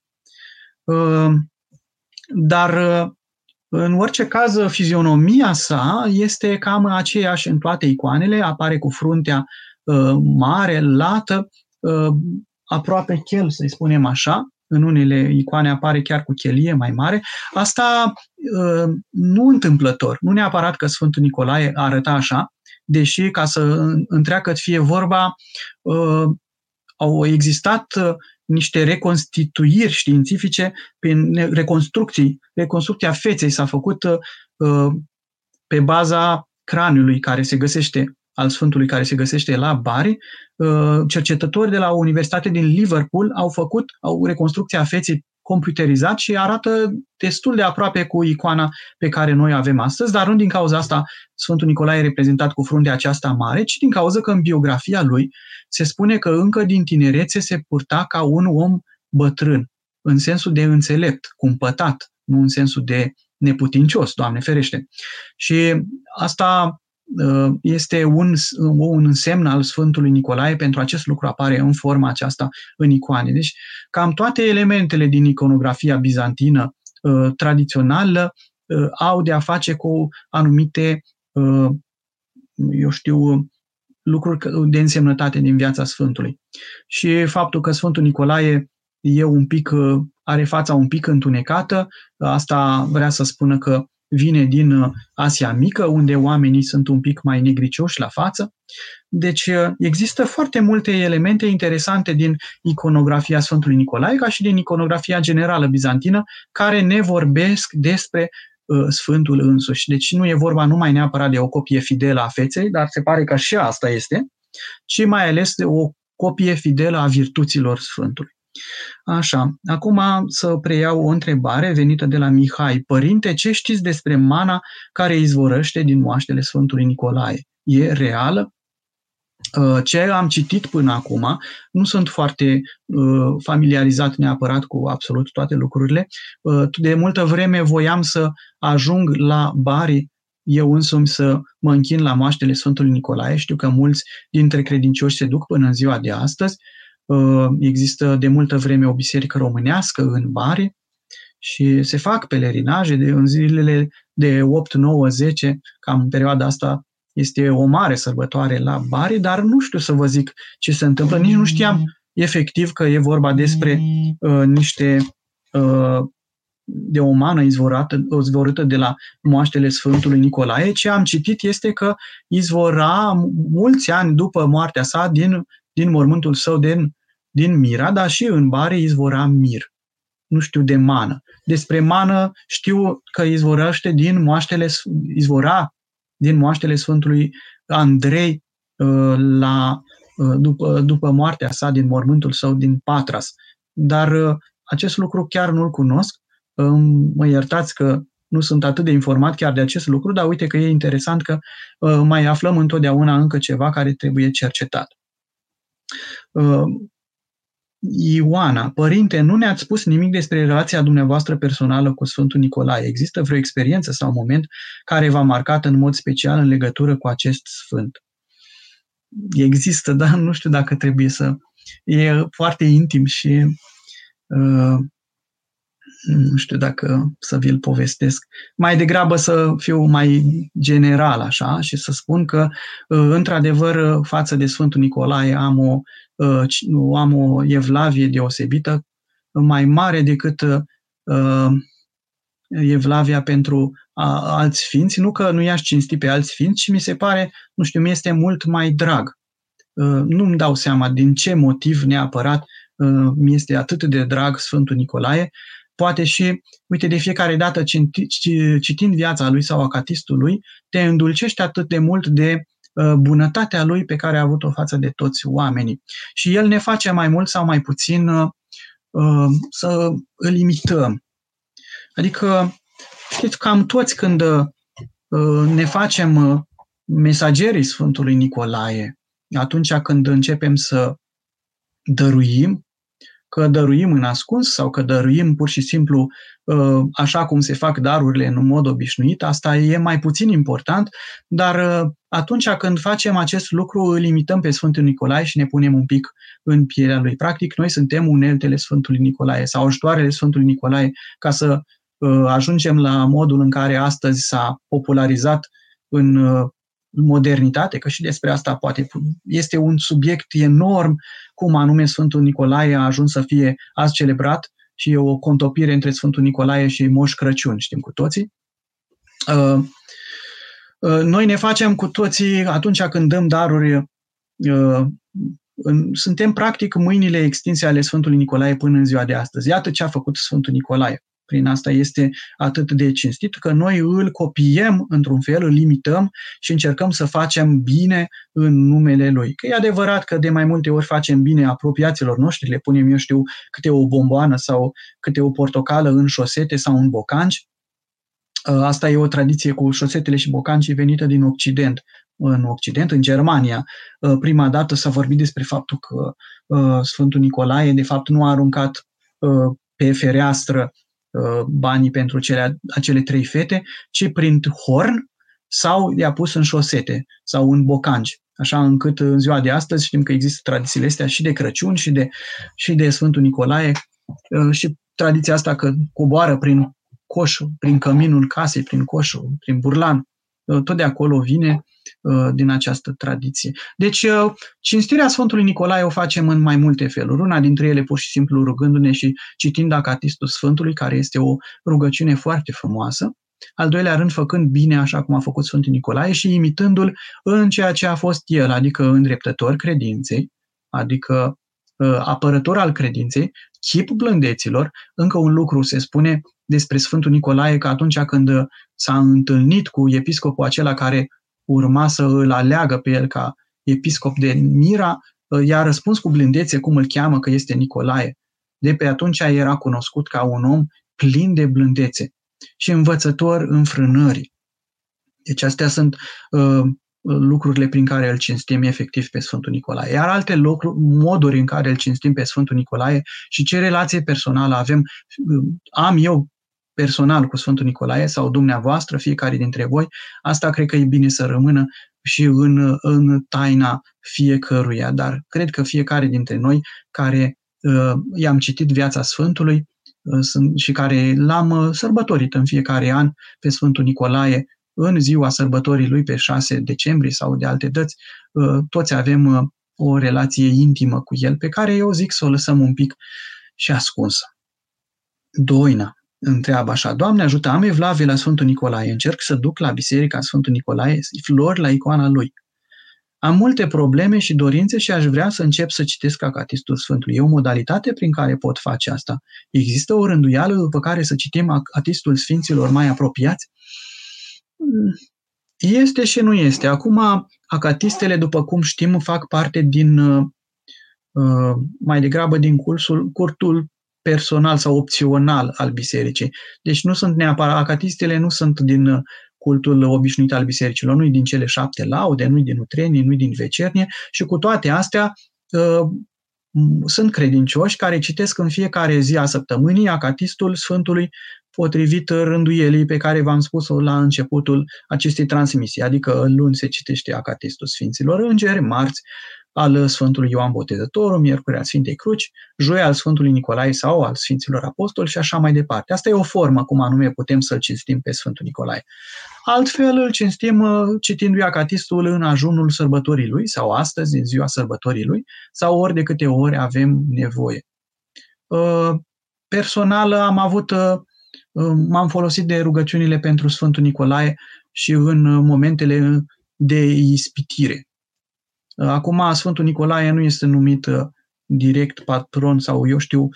Dar, în orice caz, fizionomia sa este cam aceeași în toate icoanele, apare cu fruntea mare, lată, aproape chel, să spunem așa. În unele icoane apare chiar cu chelie mai mare. Asta nu întâmplător, nu neapărat că Sfântul Nicolae arăta așa, deși, ca să întreagă-ți fie vorba, au existat niște reconstituiri științifice, prin reconstrucția feței s-a făcut pe baza craniului care se găsește, al Sfântului care se găsește la Bari. Cercetători de la o universitate din Liverpool au făcut reconstrucția feței computerizat și arată destul de aproape cu icoana pe care noi avem astăzi, dar nu din cauza asta Sfântul Nicolae e reprezentat cu fruntea aceasta mare, ci din cauza că în biografia lui se spune că încă din tinerețe se purta ca un om bătrân, în sensul de înțelept, cumpătat, nu în sensul de neputincios, Doamne ferește. Și asta este un semn al Sfântului Nicolae, pentru acest lucru apare în forma aceasta în icoane. Deci cam toate elementele din iconografia bizantină tradițională au de a face cu anumite, lucruri de însemnătate din viața Sfântului. Și faptul că Sfântul Nicolae are fața un pic întunecată, asta vrea să spună că vine din Asia Mică, unde oamenii sunt un pic mai negricioși la față. Deci există foarte multe elemente interesante din iconografia Sfântului Nicolae, ca și din iconografia generală bizantină, care ne vorbesc despre Sfântul însuși. Deci nu e vorba numai neapărat de o copie fidelă a feței, dar se pare că și asta este, ci mai ales de o copie fidelă a virtuților Sfântului. Așa, acum să preiau o întrebare venită de la Mihail. Părinte, ce știți despre mana care izvorăște din moaștele Sfântului Nicolae? E reală? Ce am citit până acum, nu sunt foarte familiarizat neapărat cu absolut toate lucrurile. De multă vreme voiam să ajung la Bari, eu însumi să mă închin la moaștele Sfântului Nicolae. Știu că mulți dintre credincioși se duc până în ziua de astăzi. Există de multă vreme o biserică românească în Bari și se fac pelerinaje în zilele de 8, 9, 10, cam în perioada asta este o mare sărbătoare la Bari, dar nu știu să vă zic ce se întâmplă, nici nu știam efectiv că e vorba despre de o mană izvorâtă de la moaștele Sfântului Nicolae. Ce am citit este că izvora mulți ani după moartea sa din mormântul său din Mira, dar și în Bari izvora mir. Nu știu de mană. Despre mană știu că izvora din moaștele Sfântului Andrei după moartea sa, din mormântul său din Patras. Dar acest lucru chiar nu-l cunosc. Mă iertați că nu sunt atât de informat chiar de acest lucru, dar uite că e interesant că mai aflăm întotdeauna încă ceva care trebuie cercetat. Ioana, părinte, nu ne-ați spus nimic despre relația dumneavoastră personală cu Sfântul Nicolae. Există vreo experiență sau moment care v-a marcat în mod special în legătură cu acest sfânt? Există, dar nu știu dacă trebuie să... E foarte intim și nu știu dacă să vi-l povestesc. Mai degrabă să fiu mai general așa și să spun că, într-adevăr, față de Sfântul Nicolae am o evlavie deosebită, mai mare decât evlavia pentru alți sfinți. Nu că nu i-aș cinsti pe alți sfinți, ci mi se pare, nu știu, mi este mult mai drag. Nu-mi dau seama din ce motiv neapărat mi este atât de drag Sfântul Nicolae. Poate și, uite, de fiecare dată citind viața lui sau Acatistului, te îndulcești atât de mult de bunătatea lui pe care a avut-o față de toți oamenii. Și el ne face mai mult sau mai puțin să îl imităm. Adică, știți, cam toți când ne facem mesagerii Sfântului Nicolae, atunci când începem să dăruim, că dăruim în ascuns sau că dăruim pur și simplu așa cum se fac darurile în mod obișnuit, asta e mai puțin important, dar atunci când facem acest lucru îl imităm pe Sfântul Nicolae și ne punem un pic în pielea lui. Practic, noi suntem uneltele Sfântului Nicolae sau ajutoarele Sfântului Nicolae, ca să ajungem la modul în care astăzi s-a popularizat în modernitate, că și despre asta poate este un subiect enorm, cum anume Sfântul Nicolae a ajuns să fie azi celebrat și e o contopire între Sfântul Nicolae și Moș Crăciun, știm cu toții. Noi ne facem cu toții, atunci când dăm daruri, suntem practic mâinile extinse ale Sfântului Nicolae până în ziua de astăzi. Iată ce a făcut Sfântul Nicolae. Prin asta este atât de cinstit că noi îl copiem într-un fel, îl imităm și încercăm să facem bine în numele lui. Că e adevărat că de mai multe ori facem bine apropiaților noștri, le punem, eu știu, câte o bomboană sau câte o portocală în șosete sau în bocanci. Asta e o tradiție cu șosetele și bocancii venită din Occident. În Occident, în Germania, prima dată s-a vorbit despre faptul că Sfântul Nicolae de fapt nu a aruncat pe fereastră banii pentru acele trei fete, ci prin horn sau i-a pus în șosete sau în bocanci. Așa încât în ziua de astăzi știm că există tradițiile astea și de Crăciun și de Sfântul Nicolae și tradiția asta că coboară prin coș, prin căminul casei, prin coșul, prin burlan. Tot de acolo vine din această tradiție. Deci, cinstirea Sfântului Nicolae o facem în mai multe feluri. Una dintre ele pur și simplu rugându-ne și citind Acatistul Sfântului, care este o rugăciune foarte frumoasă. Al doilea rând, făcând bine așa cum a făcut Sfântul Nicolae și imitându-l în ceea ce a fost el, adică îndreptător credinței, adică apărător al credinței, chip blândeților. Încă un lucru se spune despre Sfântul Nicolae, că atunci când s-a întâlnit cu episcopul acela care urma să îl aleagă pe el ca episcop de Mira, i-a răspuns cu blândețe cum îl cheamă, că este Nicolae. De pe atunci era cunoscut ca un om plin de blândețe și învățător înfrânării. Deci astea sunt lucrurile prin care îl cinstim efectiv pe Sfântul Nicolae. Iar alte lucruri, moduri în care îl cinstim pe Sfântul Nicolae și ce relație personală avem, am eu personal cu Sfântul Nicolae sau dumneavoastră, fiecare dintre voi, asta cred că e bine să rămână și în taina fiecăruia. Dar cred că fiecare dintre noi care i-am citit viața Sfântului și care l-am sărbătorit în fiecare an pe Sfântul Nicolae, în ziua sărbătorii lui pe 6 decembrie sau de alte dăți, toți avem o relație intimă cu el, pe care eu zic să o lăsăm un pic și ascunsă. Doina întreabă așa: Doamne ajută, am evlavie la Sfântul Nicolae, încerc să duc la biserica Sfântul Nicolae flori la icoana lui. Am multe probleme și dorințe și aș vrea să încep să citesc Acatistul Sfântului. E o modalitate prin care pot face asta? Există o rânduială după care să citim Acatistul Sfinților mai apropiați? Este și nu este. Acum, acatistele, după cum știm, fac parte din, mai degrabă, din cursul personal sau opțional al bisericii. Deci nu sunt neapărat, acatistele nu sunt din cultul obișnuit al bisericilor, nu-i din cele 7 laude, nu-i din utrenie, nu-i din vecernie și cu toate astea sunt credincioși care citesc în fiecare zi a săptămânii Acatistul Sfântului potrivit rânduielii pe care v-am spus-o la începutul acestei transmisii. Adică luni se citește Acatistul Sfinților Îngeri, marți al Sfântului Ioan Botezătorul, miercuri al Sfintei Cruci, joi al Sfântului Nicolae sau al Sfinților Apostoli și așa mai departe. Asta e o formă cum anume putem să-l cinstim pe Sfântul Nicolae. Altfel îl cinstim citindu-i Acatistul în ajunul sărbătorii lui sau astăzi, în ziua sărbătorii lui, sau ori de câte ori avem nevoie. Personal m-am folosit de rugăciunile pentru Sfântul Nicolae și în momentele de ispitire. Acum, Sfântul Nicolae nu este numit direct patron sau, eu știu,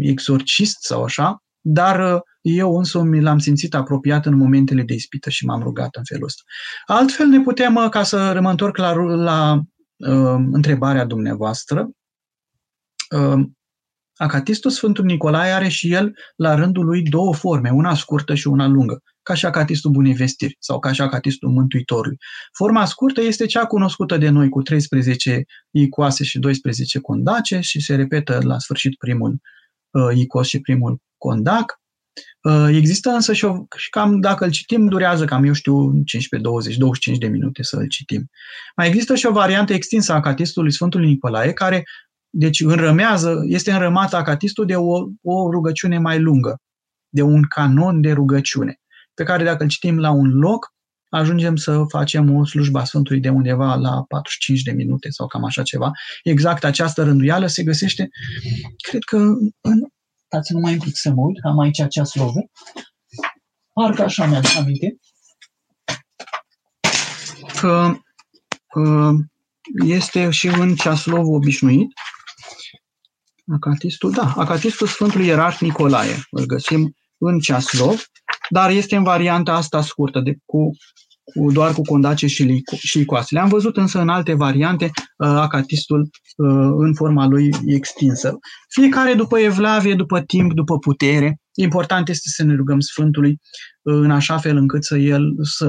exorcist sau așa, dar eu însumi l-am simțit apropiat în momentele de ispită și m-am rugat în felul ăsta. Altfel ne putem, ca să mă întorc la întrebarea dumneavoastră, Acatistul Sfântul Nicolae are și el, la rândul lui, două forme, una scurtă și una lungă, ca și Acatistul Bunei Vestiri sau ca și Acatistul Mântuitorului. Forma scurtă este cea cunoscută de noi, cu 13 icoase și 12 condace și se repetă la sfârșit primul icos și primul condac. Există însă și cam, dacă îl citim, durează cam, eu știu, 15-25 de minute să îl citim. Mai există și o variantă extinsă a Acatistului Sfântului Nicolae, care deci este înrămat Acatistul de o rugăciune mai lungă, de un canon de rugăciune, pe care dacă îl citim la un loc, ajungem să facem o slujba Sfântului de undeva la 45 de minute sau cam așa ceva. Exact această rânduială se găsește, cred că, dați numai un pic să mă uit, am aici ceaslovul, parcă așa mi-am aminte, că este și în ceaslovul obișnuit, Acatistul Sfântului Ierarh Nicolae, îl găsim în ceaslov, dar este în varianta asta scurtă, doar cu condace și icoasele. Am văzut însă în alte variante Acatistul în forma lui extinsă. Fiecare după evlavie, după timp, după putere. Important este să ne rugăm Sfântului în așa fel încât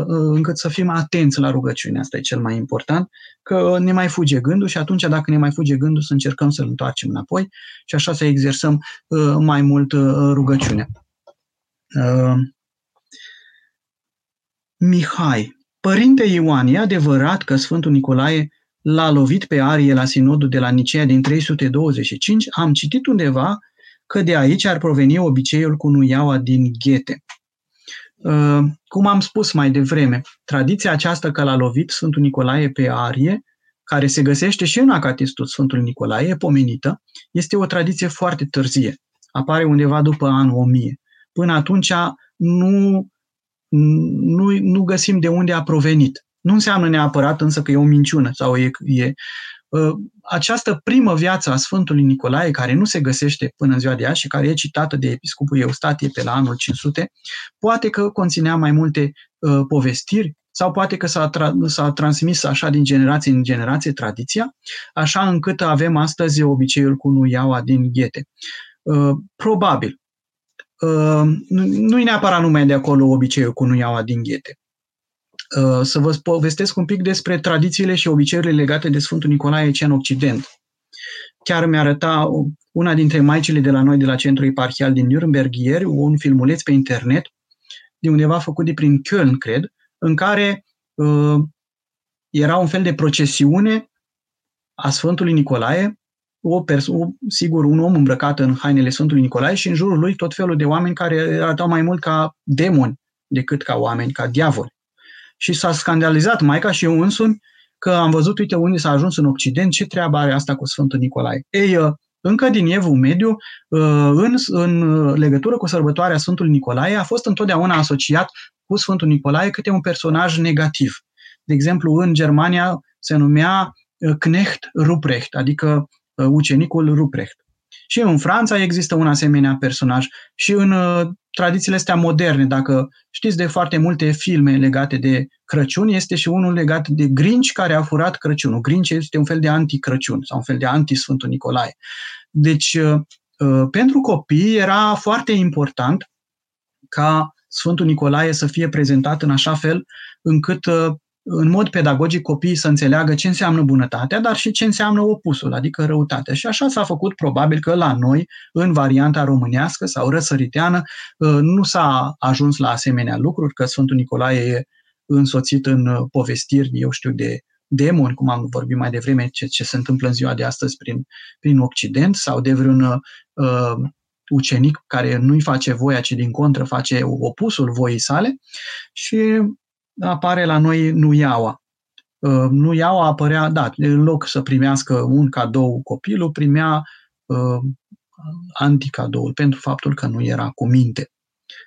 încât să fim atenți la rugăciune. Asta e cel mai important, că ne mai fuge gândul și atunci, dacă ne mai fuge gândul, să încercăm să-l întoarcem înapoi și așa să exersăm mai mult rugăciunea. Mihai. Părinte Ioan, e adevărat că Sfântul Nicolae l-a lovit pe Arie la sinodul de la Niceea din 325? Am citit undeva că de aici ar proveni obiceiul cu nuiaua din ghete. Cum am spus mai devreme, tradiția aceasta că l-a lovit Sfântul Nicolae pe Arie, care se găsește și în Acatistul Sfântului Nicolae, e pomenită, este o tradiție foarte târzie. Apare undeva după anul 1000. Până atunci nu găsim de unde a provenit. Nu înseamnă neapărat însă că e o minciună sau această primă viață a Sfântului Nicolae, care nu se găsește până în ziua de azi și care e citată de episcopul Eustatie pe la anul 500, poate că conținea mai multe povestiri sau poate că s-a transmis așa din generație în generație tradiția, așa încât avem astăzi obiceiul cu nuiaua din ghete. Probabil. Nu e neapărat numai de acolo obiceiul cu nuiaua din ghete. Să vă povestesc un pic despre tradițiile și obiceiurile legate de Sfântul Nicolae ce în Occident. Chiar mi-arăta una dintre maicile de la noi, de la centrul eparhial din Nürnberg ieri, un filmuleț pe internet, de undeva făcut de prin Köln, cred, în care era un fel de procesiune a Sfântului Nicolae, sigur, un om îmbrăcat în hainele Sfântului Nicolae și în jurul lui tot felul de oameni care arătau mai mult ca demoni decât ca oameni, ca diavoli. Și s-a scandalizat Maica și eu însumi că am văzut, uite, unde s-a ajuns în Occident, ce treabă are asta cu Sfântul Nicolae. Ei, încă din Evul Mediu, în legătură cu sărbătoarea Sfântului Nicolae, a fost întotdeauna asociat cu Sfântul Nicolae câte un personaj negativ. De exemplu, în Germania se numea Knecht Ruprecht, adică ucenicul Ruprecht. Și în Franța există un asemenea personaj. Și în tradițiile astea moderne, dacă știți de foarte multe filme legate de Crăciun, este și unul legat de Grinch care a furat Crăciunul. Grinch este un fel de anti-Crăciun sau un fel de anti-Sfântul Nicolae. Deci, pentru copii era foarte important ca Sfântul Nicolae să fie prezentat în așa fel încât în mod pedagogic copiii să înțeleagă ce înseamnă bunătatea, dar și ce înseamnă opusul, adică răutatea. Și așa s-a făcut, probabil că la noi, în varianta românească sau răsăriteană, nu s-a ajuns la asemenea lucruri, că Sfântul Nicolae e însoțit în povestiri, eu știu, de demoni, cum am vorbit mai devreme, ce se întâmplă în ziua de astăzi prin Occident, sau de vreun ucenic care nu-i face voia, ci din contră face opusul voii sale, și apare la noi nuiaua. Nuiaua apărea, da, în loc să primească un cadou copilul, primea anticadoul pentru faptul că nu era cu minte.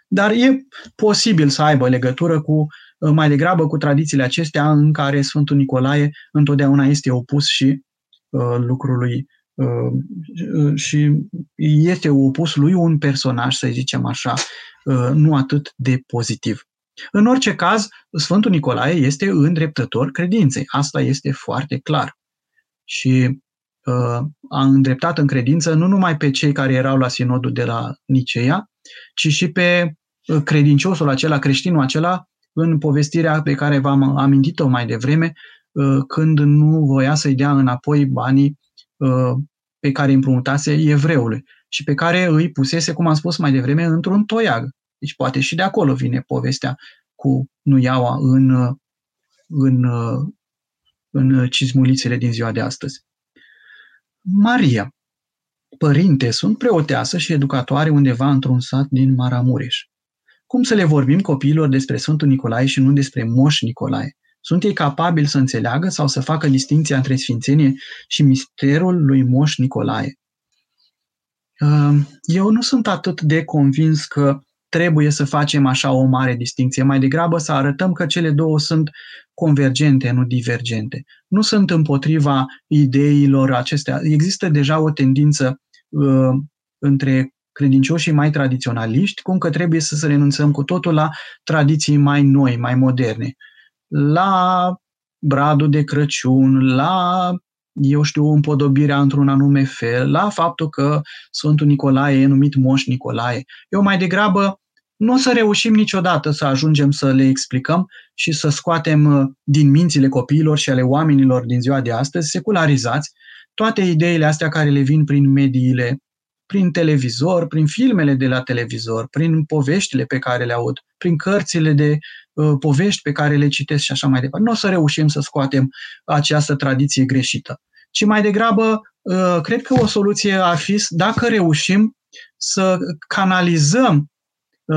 Dar e posibil să aibă legătură cu, mai degrabă, cu tradițiile acestea în care Sfântul Nicolae întotdeauna este opus și lucrului și este opus lui un personaj, să zicem așa, nu atât de pozitiv. În orice caz, Sfântul Nicolae este îndreptător credinței. Asta este foarte clar. Și a îndreptat în credință nu numai pe cei care erau la sinodul de la Niceea, ci și pe credinciosul acela, creștinul acela, în povestirea pe care v-am amintit-o mai devreme, când nu voia să-i dea înapoi banii pe care îi împrumutase evreului și pe care îi pusese, cum am spus mai devreme, într-un toiag. Deci poate și de acolo vine povestea cu nuiaua în cizmulițele din ziua de astăzi. Maria, părinte, sunt preoteasă și educatoare undeva într-un sat din Maramureș. Cum să le vorbim copiilor despre Sfântul Nicolae și nu despre Moș Nicolae? Sunt ei capabili să înțeleagă sau să facă distinția între sfințenie și misterul lui Moș Nicolae? Eu nu sunt atât de convins că trebuie să facem așa o mare distinție. Mai degrabă să arătăm că cele două sunt convergente, nu divergente. Nu sunt împotriva ideilor acestea. Există deja o tendință între credincioșii mai tradiționaliști, cum că trebuie să se renunțăm cu totul la tradiții mai noi, mai moderne. La bradul de Crăciun, la, împodobirea într-un anume fel, la faptul că Sfântul Nicolae e numit Moș Nicolae. Eu mai degrabă nu o să reușim niciodată să ajungem să le explicăm și să scoatem din mințile copiilor și ale oamenilor din ziua de astăzi, secularizați, toate ideile astea care le vin prin mediile, prin televizor, prin filmele de la televizor, prin poveștile pe care le aud, prin cărțile de povești pe care le citesc și așa mai departe. Nu o să reușim să scoatem această tradiție greșită, ci mai degrabă cred că o soluție ar fi dacă reușim să canalizăm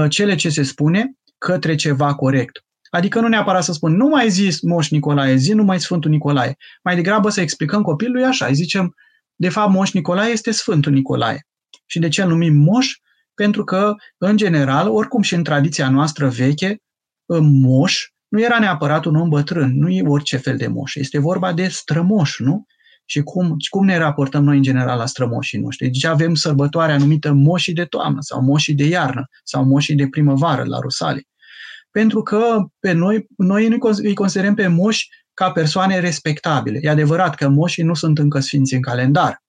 cele ce se spune către ceva corect. Adică nu neapărat să spun, nu mai zi Moș Nicolae, zi numai Sfântul Nicolae. Mai degrabă să explicăm copilului așa, zicem, de fapt Moș Nicolae este Sfântul Nicolae. Și de ce îl numim moș? Pentru că, în general, oricum și în tradiția noastră veche, moș nu era neapărat un om bătrân, nu e orice fel de moș. Este vorba de strămoș, nu? Și cum ne raportăm noi în general la strămoșii noștri? Deci avem sărbătoarea numită moșii de toamnă sau moșii de iarnă sau moșii de primăvară la Rusale. Pentru că pe noi îi considerăm pe moși ca persoane respectabile. E adevărat că moșii nu sunt încă sfinți în calendar,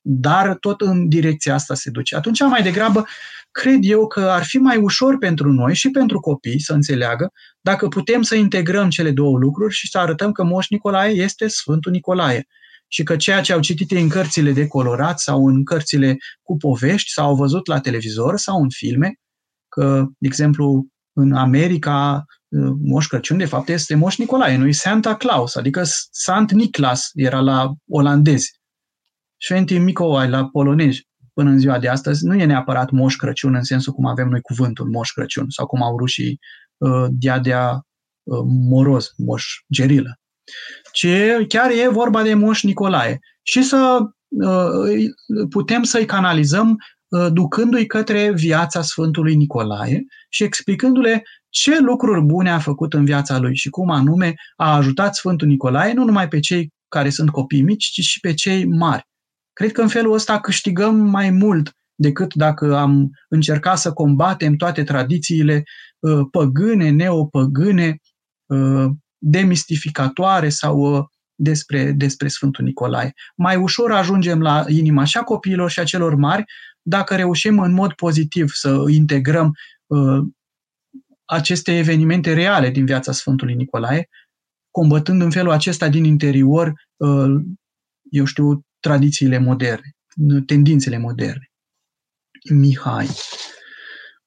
dar tot în direcția asta se duce. Atunci, mai degrabă, cred eu că ar fi mai ușor pentru noi și pentru copii să înțeleagă dacă putem să integrăm cele două lucruri și să arătăm că Moș Nicolae este Sfântul Nicolae și că ceea ce au citit în cărțile de colorat sau în cărțile cu povești sau au văzut la televizor sau în filme, că, de exemplu, în America, Moș Crăciun, de fapt, este Moș Nicolae, nu-i Santa Claus, adică Sant Niclas era la olandezi. Sfântul Mikołaj la polonezi până în ziua de astăzi nu e neapărat Moș Crăciun în sensul cum avem noi cuvântul Moș Crăciun sau cum au rușii Diadea Moroz, Moș Gerilă, ci chiar e vorba de Moș Nicolae și să putem să-i canalizăm ducându-i către viața Sfântului Nicolae și explicându-le ce lucruri bune a făcut în viața lui și cum anume a ajutat Sfântul Nicolae nu numai pe cei care sunt copii mici, ci și pe cei mari. Cred că în felul ăsta câștigăm mai mult decât dacă am încercat să combatem toate tradițiile păgâne, neopăgâne, demistificatoare sau despre Sfântul Nicolae. Mai ușor ajungem la inima și a copiilor și a celor mari dacă reușim în mod pozitiv să integrăm aceste evenimente reale din viața Sfântului Nicolae, combătând în felul acesta din interior, tradițiile moderne, tendințele moderne. Mihai,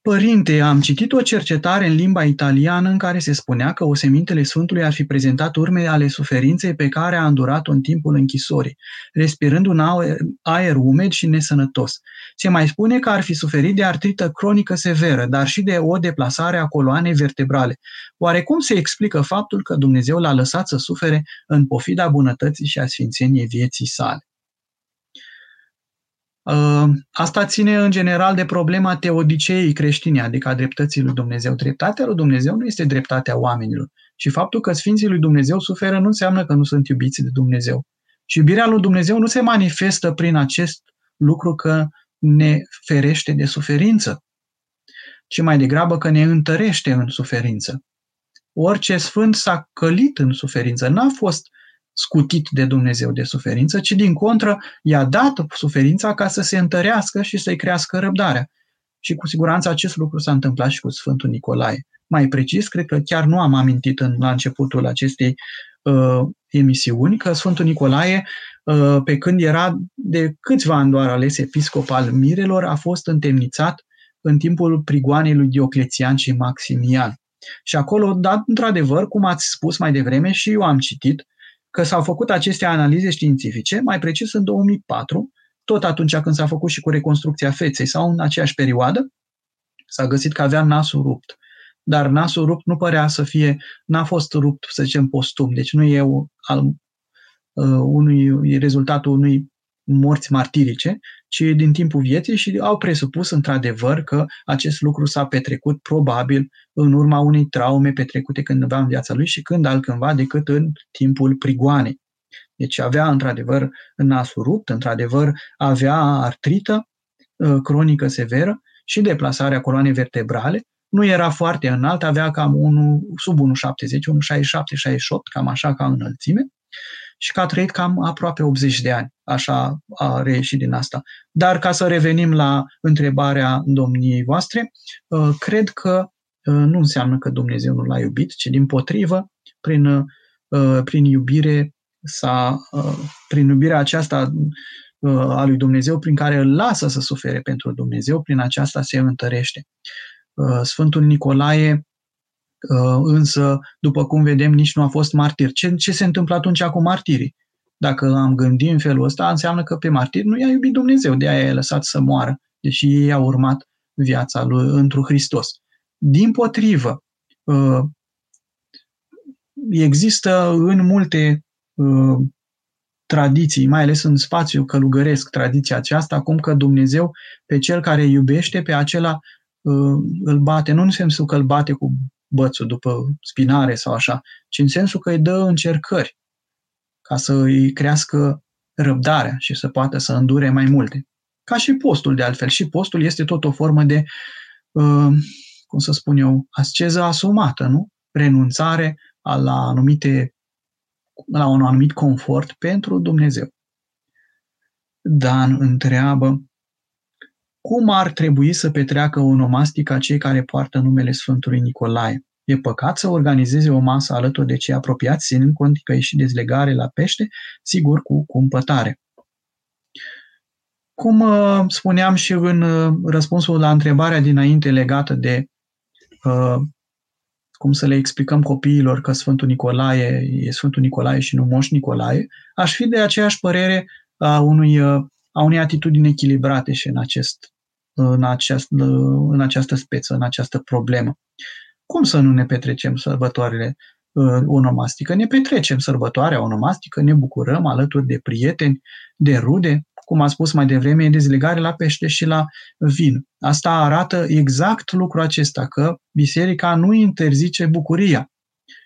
Părinte, am citit o cercetare în limba italiană în care se spunea că osemintele Sfântului ar fi prezentat urme ale suferinței pe care a îndurat-o în timpul închisorii, respirând un aer umed și nesănătos. Se mai spune că ar fi suferit de artrită cronică severă, dar și de o deplasare a coloanei vertebrale. Oare cum se explică faptul că Dumnezeu l-a lăsat să sufere în pofida bunătății și a sfințeniei vieții sale? Asta ține în general de problema teodiceii creștine, adică a dreptății lui Dumnezeu. Dreptatea lui Dumnezeu nu este dreptatea oamenilor. Și faptul că sfinții lui Dumnezeu suferă nu înseamnă că nu sunt iubiți de Dumnezeu. Și iubirea lui Dumnezeu nu se manifestă prin acest lucru că ne ferește de suferință, ci mai degrabă că ne întărește în suferință. Orice sfânt s-a călit în suferință, n-a fost scutit de Dumnezeu de suferință, ci din contră i-a dat suferința ca să se întărească și să-i crească răbdarea. Și cu siguranță acest lucru s-a întâmplat și cu Sfântul Nicolae. Mai precis, cred că chiar nu am amintit la începutul acestei emisiuni că Sfântul Nicolae, pe când era de câțiva ani doar ales episcop al Mirelor, a fost întemnițat în timpul prigoanei lui Dioclețian și Maximian. Și acolo, dat, într-adevăr, cum ați spus mai devreme și eu am citit, că s-au făcut aceste analize științifice, mai precis în 2004, tot atunci când s-a făcut și cu reconstrucția feței sau în aceeași perioadă, s-a găsit că avea nasul rupt. Dar nasul rupt nu părea să fie, n-a fost rupt, să zicem, postum, deci nu e rezultatul unui morți martirice, ci din timpul vieții și au presupus într-adevăr că acest lucru s-a petrecut probabil în urma unei traume petrecute cândva în viața lui și când altcândva decât în timpul prigoanei. Deci avea într-adevăr nasul rupt, într-adevăr avea artrită cronică severă și deplasarea coloanei vertebrale. Nu era foarte înalt, avea cam sub 1,70, 1,67, 68, cam așa ca înălțime. Și că a trăit cam aproape 80 de ani. Așa a reieșit din asta. Dar ca să revenim la întrebarea domniei voastre, cred că nu înseamnă că Dumnezeu nu l-a iubit, ci dimpotrivă, prin iubirea aceasta a lui Dumnezeu, prin care îl lasă să sufere pentru Dumnezeu, prin aceasta se întărește. Sfântul Nicolae însă, după cum vedem, nici nu a fost martir. Ce se întâmplă atunci cu martirii? Dacă am gândit în felul ăsta, înseamnă că pe martir nu i-a iubit Dumnezeu, de aia i-a lăsat să moară, deși ei au urmat viața lui întru Hristos. Dimpotrivă, există în multe tradiții, mai ales în spațiu călugăresc, tradiția aceasta, cum că Dumnezeu pe cel care iubește, pe acela îl bate, nu în sensul că îl bate cu bățul după spinare sau așa, ci în sensul că îi dă încercări ca să îi crească răbdarea și să poată să îndure mai multe. Ca și postul, de altfel. Și postul este tot o formă de, cum să spun eu, asceză asumată, nu? Renunțare la un anumit confort pentru Dumnezeu. Dan întreabă: cum ar trebui să petreacă o nomastică cei care poartă numele Sfântului Nicolae? E păcat să organizeze o masă alături de cei apropiați, ținând cont că e și dezlegare la pește, sigur cu cumpătare. Cum spuneam și în răspunsul la întrebarea dinainte legată de cum să le explicăm copiilor că Sfântul Nicolae e Sfântul Nicolae și nu Moș Nicolae, aș fi de aceeași părere a unei atitudini echilibrate și în această speță, în această problemă. Cum să nu ne petrecem sărbătoarele onomastică? Ne petrecem sărbătoarea onomastică, ne bucurăm alături de prieteni, de rude, cum a spus mai devreme, e dezlegare la pește și la vin. Asta arată exact lucrul acesta, că biserica nu interzice bucuria.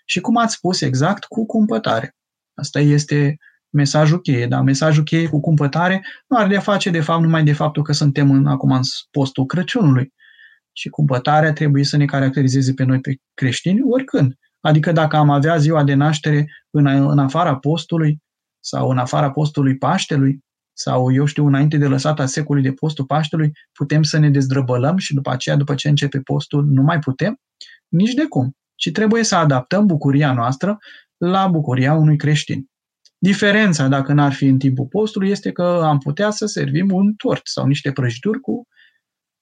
Și cum ați spus exact, cu cumpătare. Asta este mesajul cheie, dar mesajul cheie cu cumpătare nu are de face de fapt numai de faptul că suntem acum în postul Crăciunului. Și cumpătarea trebuie să ne caracterizeze pe noi, pe creștini, oricând. Adică dacă am avea ziua de naștere în afara postului sau în afara postului Paștelui sau, eu știu, înainte de lăsata secului de postul Paștelui, putem să ne dezdrăbălăm și după aceea, după ce începe postul, nu mai putem? Nici de cum. Ci trebuie să adaptăm bucuria noastră la bucuria unui creștin. Diferența, dacă n-ar fi în timpul postului, este că am putea să servim un tort sau niște prăjituri cu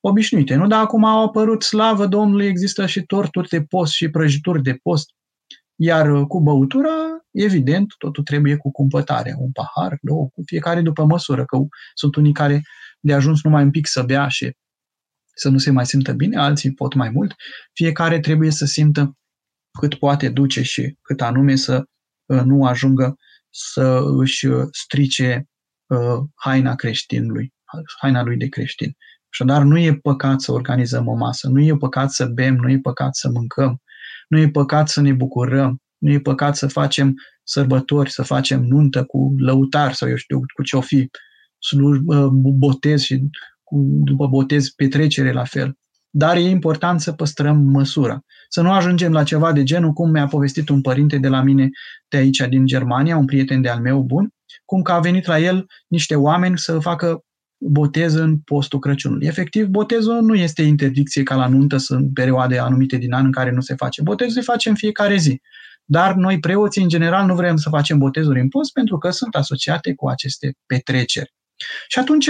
obișnuite, nu? Dar acum au apărut, slavă Domnului, există și torturi de post și prăjituri de post, iar cu băutura, evident, totul trebuie cu cumpătare, un pahar, două, cu fiecare după măsură, că sunt unii care de ajuns numai un pic să bea și să nu se mai simtă bine, alții pot mai mult, fiecare trebuie să simtă cât poate duce și cât anume să nu ajungă să își strice haina creștinului, haina lui de creștin. Așadar, nu e păcat să organizăm o masă, nu e păcat să bem, nu e păcat să mâncăm, nu e păcat să ne bucurăm, nu e păcat să facem sărbători, să facem nuntă cu lăutar sau eu știu cu ce-o fi, botez și după botez petrecere la fel. Dar e important să păstrăm măsura. Să nu ajungem la ceva de genul cum mi-a povestit un părinte de la mine de aici, din Germania, un prieten de-al meu bun, cum că a venit la el niște oameni să facă botez în postul Crăciunului. Efectiv, botezul nu este interdicție ca la nuntă, sunt perioade anumite din an în care nu se face. Botezul se face în fiecare zi. Dar noi, preoții, în general, nu vrem să facem botezuri în post pentru că sunt asociate cu aceste petreceri. Și atunci,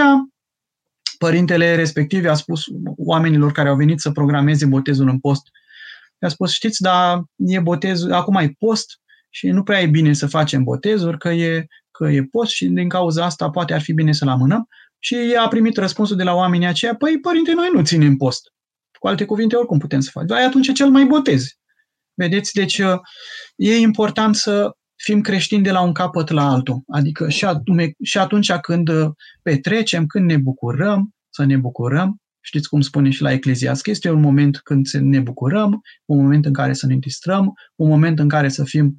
părintele respectiv a spus oamenilor care au venit să programeze botezul în post, i-a spus, știți, dar e botez, acum e post și nu prea e bine să facem botezuri, că e post și din cauza asta poate ar fi bine să-l amânăm. Și a primit răspunsul de la oamenii aceia, păi, părinte, noi nu ținem post. Cu alte cuvinte, oricum putem să facem. Dar atunci cel mai botezi. Vedeți? Deci e important să fim creștini de la un capăt la altul. Adică și atunci când petrecem, când ne bucurăm, să ne bucurăm. Știți cum spune și la Ecleziastes, este un moment când ne bucurăm, un moment în care să ne distrăm, un moment în care să fim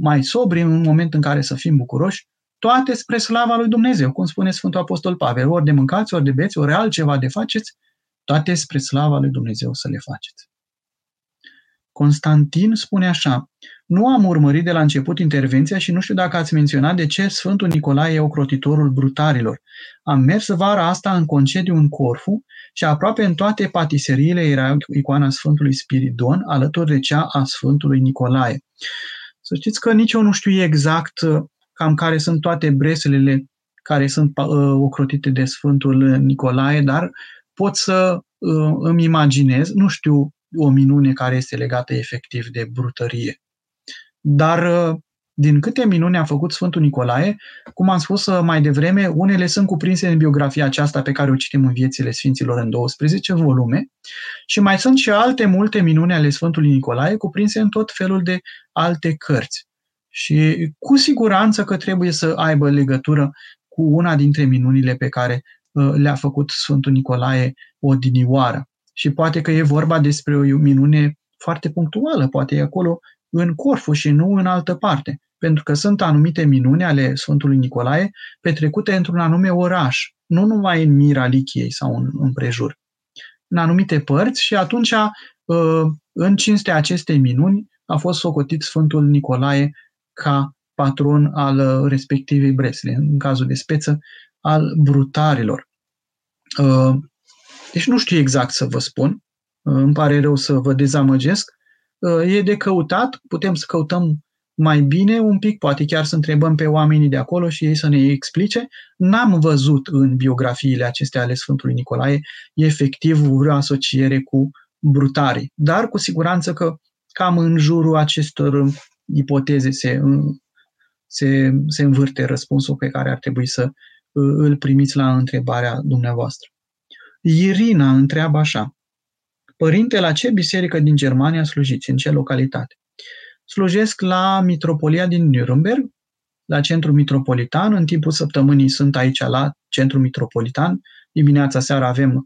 mai sobri, un moment în care să fim bucuroși. Toate spre slava lui Dumnezeu, cum spune Sfântul Apostol Pavel, ori de mâncați, ori de beți, ori altceva de faceți, toate spre slava lui Dumnezeu să le faceți. Constantin spune așa, nu am urmărit de la început intervenția și nu știu dacă ați menționat de ce Sfântul Nicolae e ocrotitorul brutarilor. Am mers vara asta în concediu în Corfu și aproape în toate patiseriile era icoana Sfântului Spiridon, alături de cea a Sfântului Nicolae. Să știți că nici eu nu știu exact cam care sunt toate breslele care sunt ocrotite de Sfântul Nicolae, dar pot să îmi imaginez, nu știu o minune care este legată efectiv de brutărie. Dar din câte minune a făcut Sfântul Nicolae, cum am spus mai devreme, unele sunt cuprinse în biografia aceasta pe care o citim în Viețile Sfinților în 12 volume și mai sunt și alte multe minune ale Sfântului Nicolae cuprinse în tot felul de alte cărți. Și cu siguranță că trebuie să aibă legătură cu una dintre minunile pe care le-a făcut Sfântul Nicolae odinioară. Și poate că e vorba despre o minune foarte punctuală, poate e acolo în Corfu și nu în altă parte. Pentru că sunt anumite minuni ale Sfântului Nicolae petrecute într-un anume oraș, nu numai în Mira Lichiei sau în împrejur, în anumite părți și atunci, în cinstea acestei minuni, a fost socotit Sfântul Nicolae ca patron al respectivei bresle, în cazul de speță, al brutarilor. Deci nu știu exact să vă spun, îmi pare rău să vă dezamăgesc, e de căutat, putem să căutăm mai bine un pic, poate chiar să întrebăm pe oamenii de acolo și ei să ne explice. N-am văzut în biografiile acestea ale Sfântului Nicolae efectiv vreo asociere cu brutarii, dar cu siguranță că cam în jurul acestor ipoteze se învârte răspunsul pe care ar trebui să îl primiți la întrebarea dumneavoastră. Irina întreabă așa, părinte, la ce biserică din Germania slujiți? În ce localitate? Slujesc la Mitropolia din Nürnberg, la centrul mitropolitan. În timpul săptămânii sunt aici la centrul mitropolitan. Dimineața, seara avem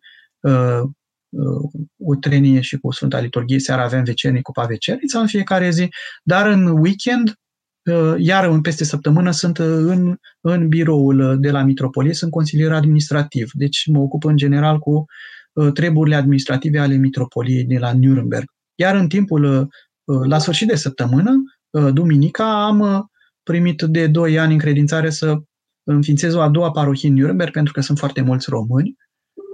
utrenie și cu Sfânta Liturghie, seara avem vecernii cu pavecerița în fiecare zi, dar în weekend, iar peste săptămână, sunt în biroul de la Mitropolie, sunt consilier administrativ, deci mă ocup în general cu treburile administrative ale Mitropoliei de la Nürnberg. Iar în timpul, la sfârșit de săptămână, duminica, am primit de 2 ani încredințare să înființez o a doua parohie în Nürnberg, pentru că sunt foarte mulți români.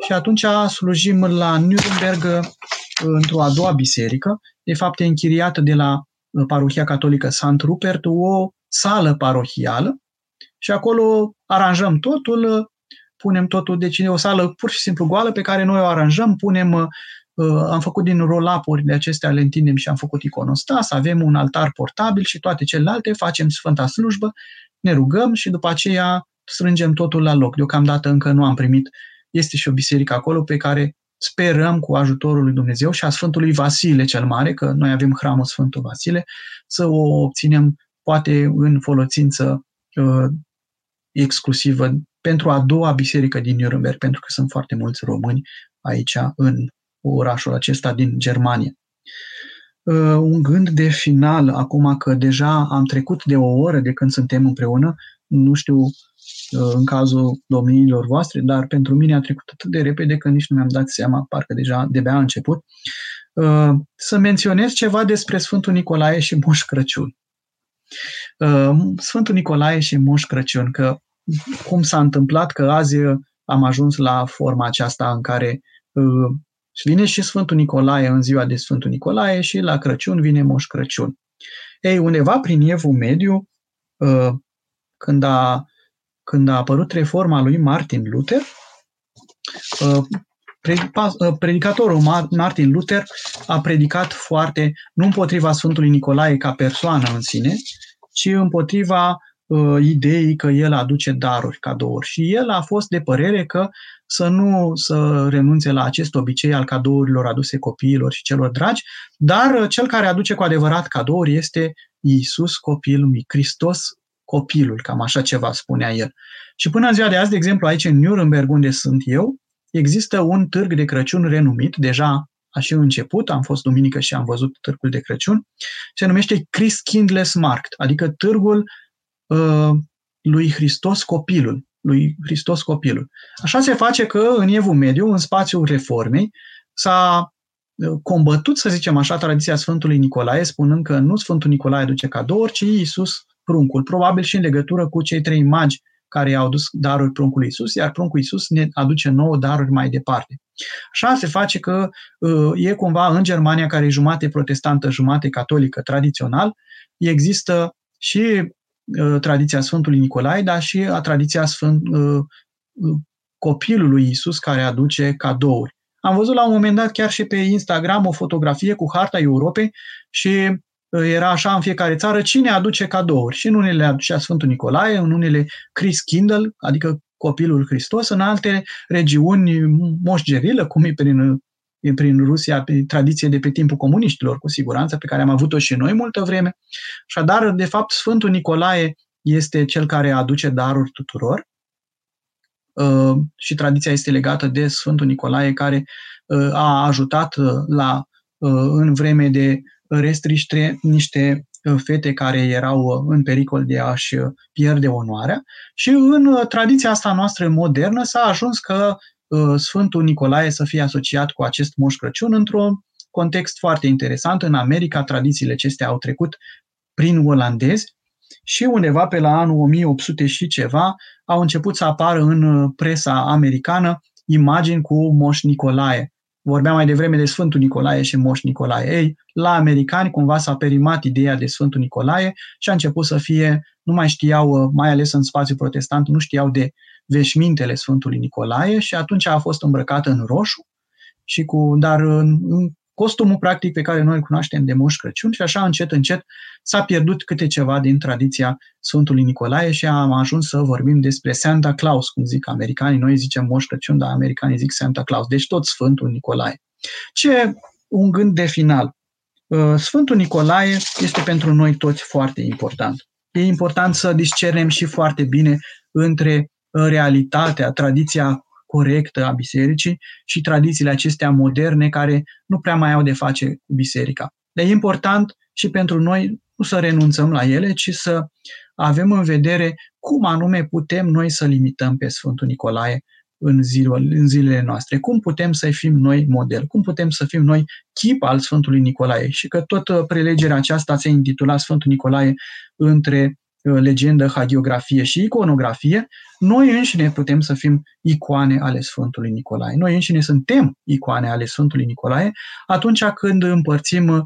Și atunci slujim la Nürnberg într-o a doua biserică, de fapt e închiriată de la parohia catolică Sant Rupert o sală parohială și acolo aranjăm totul, punem totul, deci e o sală pur și simplu goală pe care noi o aranjăm, punem, am făcut din roll-up-urile acestea, le întindem și am făcut iconostas, avem un altar portabil și toate celelalte, facem Sfânta Slujbă, ne rugăm și după aceea strângem totul la loc. Deocamdată încă nu am primit, este și o biserică acolo pe care sperăm cu ajutorul lui Dumnezeu și a Sfântului Vasile cel Mare, că noi avem hramul Sfântul Vasile, să o obținem poate în folosință exclusivă pentru a doua biserică din Nürnberg, pentru că sunt foarte mulți români aici în orașul acesta din Germania. Un gând de final, acum că deja am trecut de o oră de când suntem împreună, nu știu în cazul domniilor voastre, dar pentru mine a trecut atât de repede că nici nu mi-am dat seama, parcă deja de-abia a început, să menționez ceva despre Sfântul Nicolae și Moș Crăciun. Sfântul Nicolae și Moș Crăciun, că cum s-a întâmplat că azi am ajuns la forma aceasta în care vine și Sfântul Nicolae în ziua de Sfântul Nicolae și la Crăciun vine Moș Crăciun. Ei, undeva prin Evul Mediu, când a apărut reforma lui Martin Luther, predicatorul Martin Luther a predicat foarte, nu împotriva Sfântului Nicolae ca persoană în sine, ci împotriva ideii că el aduce daruri, cadouri. Și el a fost de părere că să renunțe la acest obicei al cadourilor aduse copiilor și celor dragi, dar cel care aduce cu adevărat cadouri este Iisus, Copilul Lui, Hristos, Copilul, cam așa ceva spunea el. Și până în ziua de azi, de exemplu, aici în Nürnberg, unde sunt eu, există un târg de Crăciun renumit, deja a și început, am fost duminică și am văzut târgul de Crăciun, se numește Christkindlesmarkt, adică târgul lui Hristos Copilul, lui Hristos Copilul. Așa se face că în Evul Mediu, în spațiul Reformei, s-a combătut, să zicem așa, tradiția Sfântului Nicolae, spunând că nu Sfântul Nicolae duce cadouri, ci Iisus pruncul, probabil și în legătură cu cei trei magi care i-au dus darul pruncului Iisus, iar pruncul Iisus ne aduce nouă daruri mai departe. Așa se face că e cumva în Germania, care e jumate protestantă, jumate catolică, tradițional, există și tradiția Sfântului Nicolae, dar și a tradiția copilului Iisus care aduce cadouri. Am văzut la un moment dat chiar și pe Instagram o fotografie cu harta Europei și era așa în fiecare țară cine aduce cadouri. Și în unele aducea Sfântul Nicolae, în unele Christkindl, adică Copilul Hristos, în alte regiuni moșgerilă, cum e prin Rusia, tradiție de pe timpul comuniștilor, cu siguranță, pe care am avut-o și noi multă vreme. Așadar, de fapt, Sfântul Nicolae este cel care aduce daruri tuturor și tradiția este legată de Sfântul Nicolae, care a ajutat în vreme de restriște niște fete care erau în pericol de a-și pierde onoarea. Și în tradiția asta noastră modernă s-a ajuns că Sfântul Nicolae să fie asociat cu acest Moș Crăciun într-un context foarte interesant. În America tradițiile acestea au trecut prin olandezi și undeva pe la anul 1800 și ceva au început să apară în presa americană imagini cu Moș Nicolae. Vorbeam mai devreme de Sfântul Nicolae și Moș Nicolae. Ei, la americani cumva s-a perimat ideea de Sfântul Nicolae și a început să fie, nu mai știau, mai ales în spațiul protestant, nu știau de veșmintele Sfântului Nicolae și atunci a fost îmbrăcat în roșu, dar în costumul practic pe care noi îl cunoaștem de Moș Crăciun și așa încet, încet s-a pierdut câte ceva din tradiția Sfântului Nicolae și am ajuns să vorbim despre Santa Claus, cum zic americanii. Noi zicem Moș Crăciun, dar americanii zic Santa Claus, deci tot Sfântul Nicolae. Ce un gând de final. Sfântul Nicolae este pentru noi toți foarte important. E important să discernem și foarte bine între realitatea, tradiția corectă a bisericii și tradițiile acestea moderne care nu prea mai au de face cu biserica. Dar e important și pentru noi nu să renunțăm la ele, ci să avem în vedere cum anume putem noi să limităm pe Sfântul Nicolae în zilele noastre, cum putem să fim noi model, cum putem să fim noi chip al Sfântului Nicolae și că tot prelegerea aceasta se intitula Sfântul Nicolae între legendă, hagiografie și iconografie, noi înșine putem să fim icoane ale Sfântului Nicolae. Noi înșine suntem icoane ale Sfântului Nicolae atunci când împărțim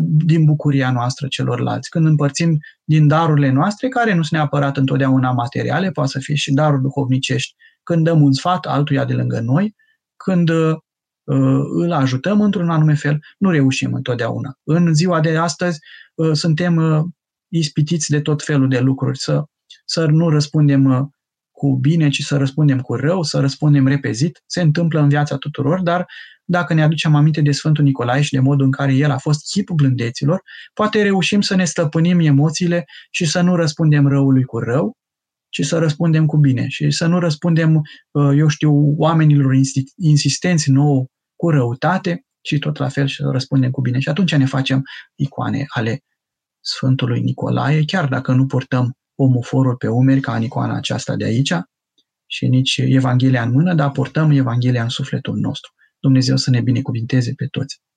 din bucuria noastră celorlalți, când împărțim din darurile noastre, care nu sunt neapărat întotdeauna materiale, poate să fie și daruri duhovnicești, când dăm un sfat altuia de lângă noi, când îl ajutăm într-un anume fel, nu reușim întotdeauna. În ziua de astăzi suntem ispitiți de tot felul de lucruri, să nu răspundem cu bine, ci să răspundem cu rău, să răspundem repezit. Se întâmplă în viața tuturor, dar dacă ne aducem aminte de Sfântul Nicolae și de modul în care el a fost chipul blândeților, poate reușim să ne stăpânim emoțiile și să nu răspundem răului cu rău, ci să răspundem cu bine și să nu răspundem, eu știu, oamenilor insistenți nouă cu răutate, ci tot la fel să răspundem cu bine. Și atunci ne facem icoane ale Sfântului Nicolae, chiar dacă nu purtăm omoforul pe umeri, ca în icoana aceasta de aici, și nici Evanghelia în mână, dar purtăm Evanghelia în sufletul nostru. Dumnezeu să ne binecuvinteze pe toți!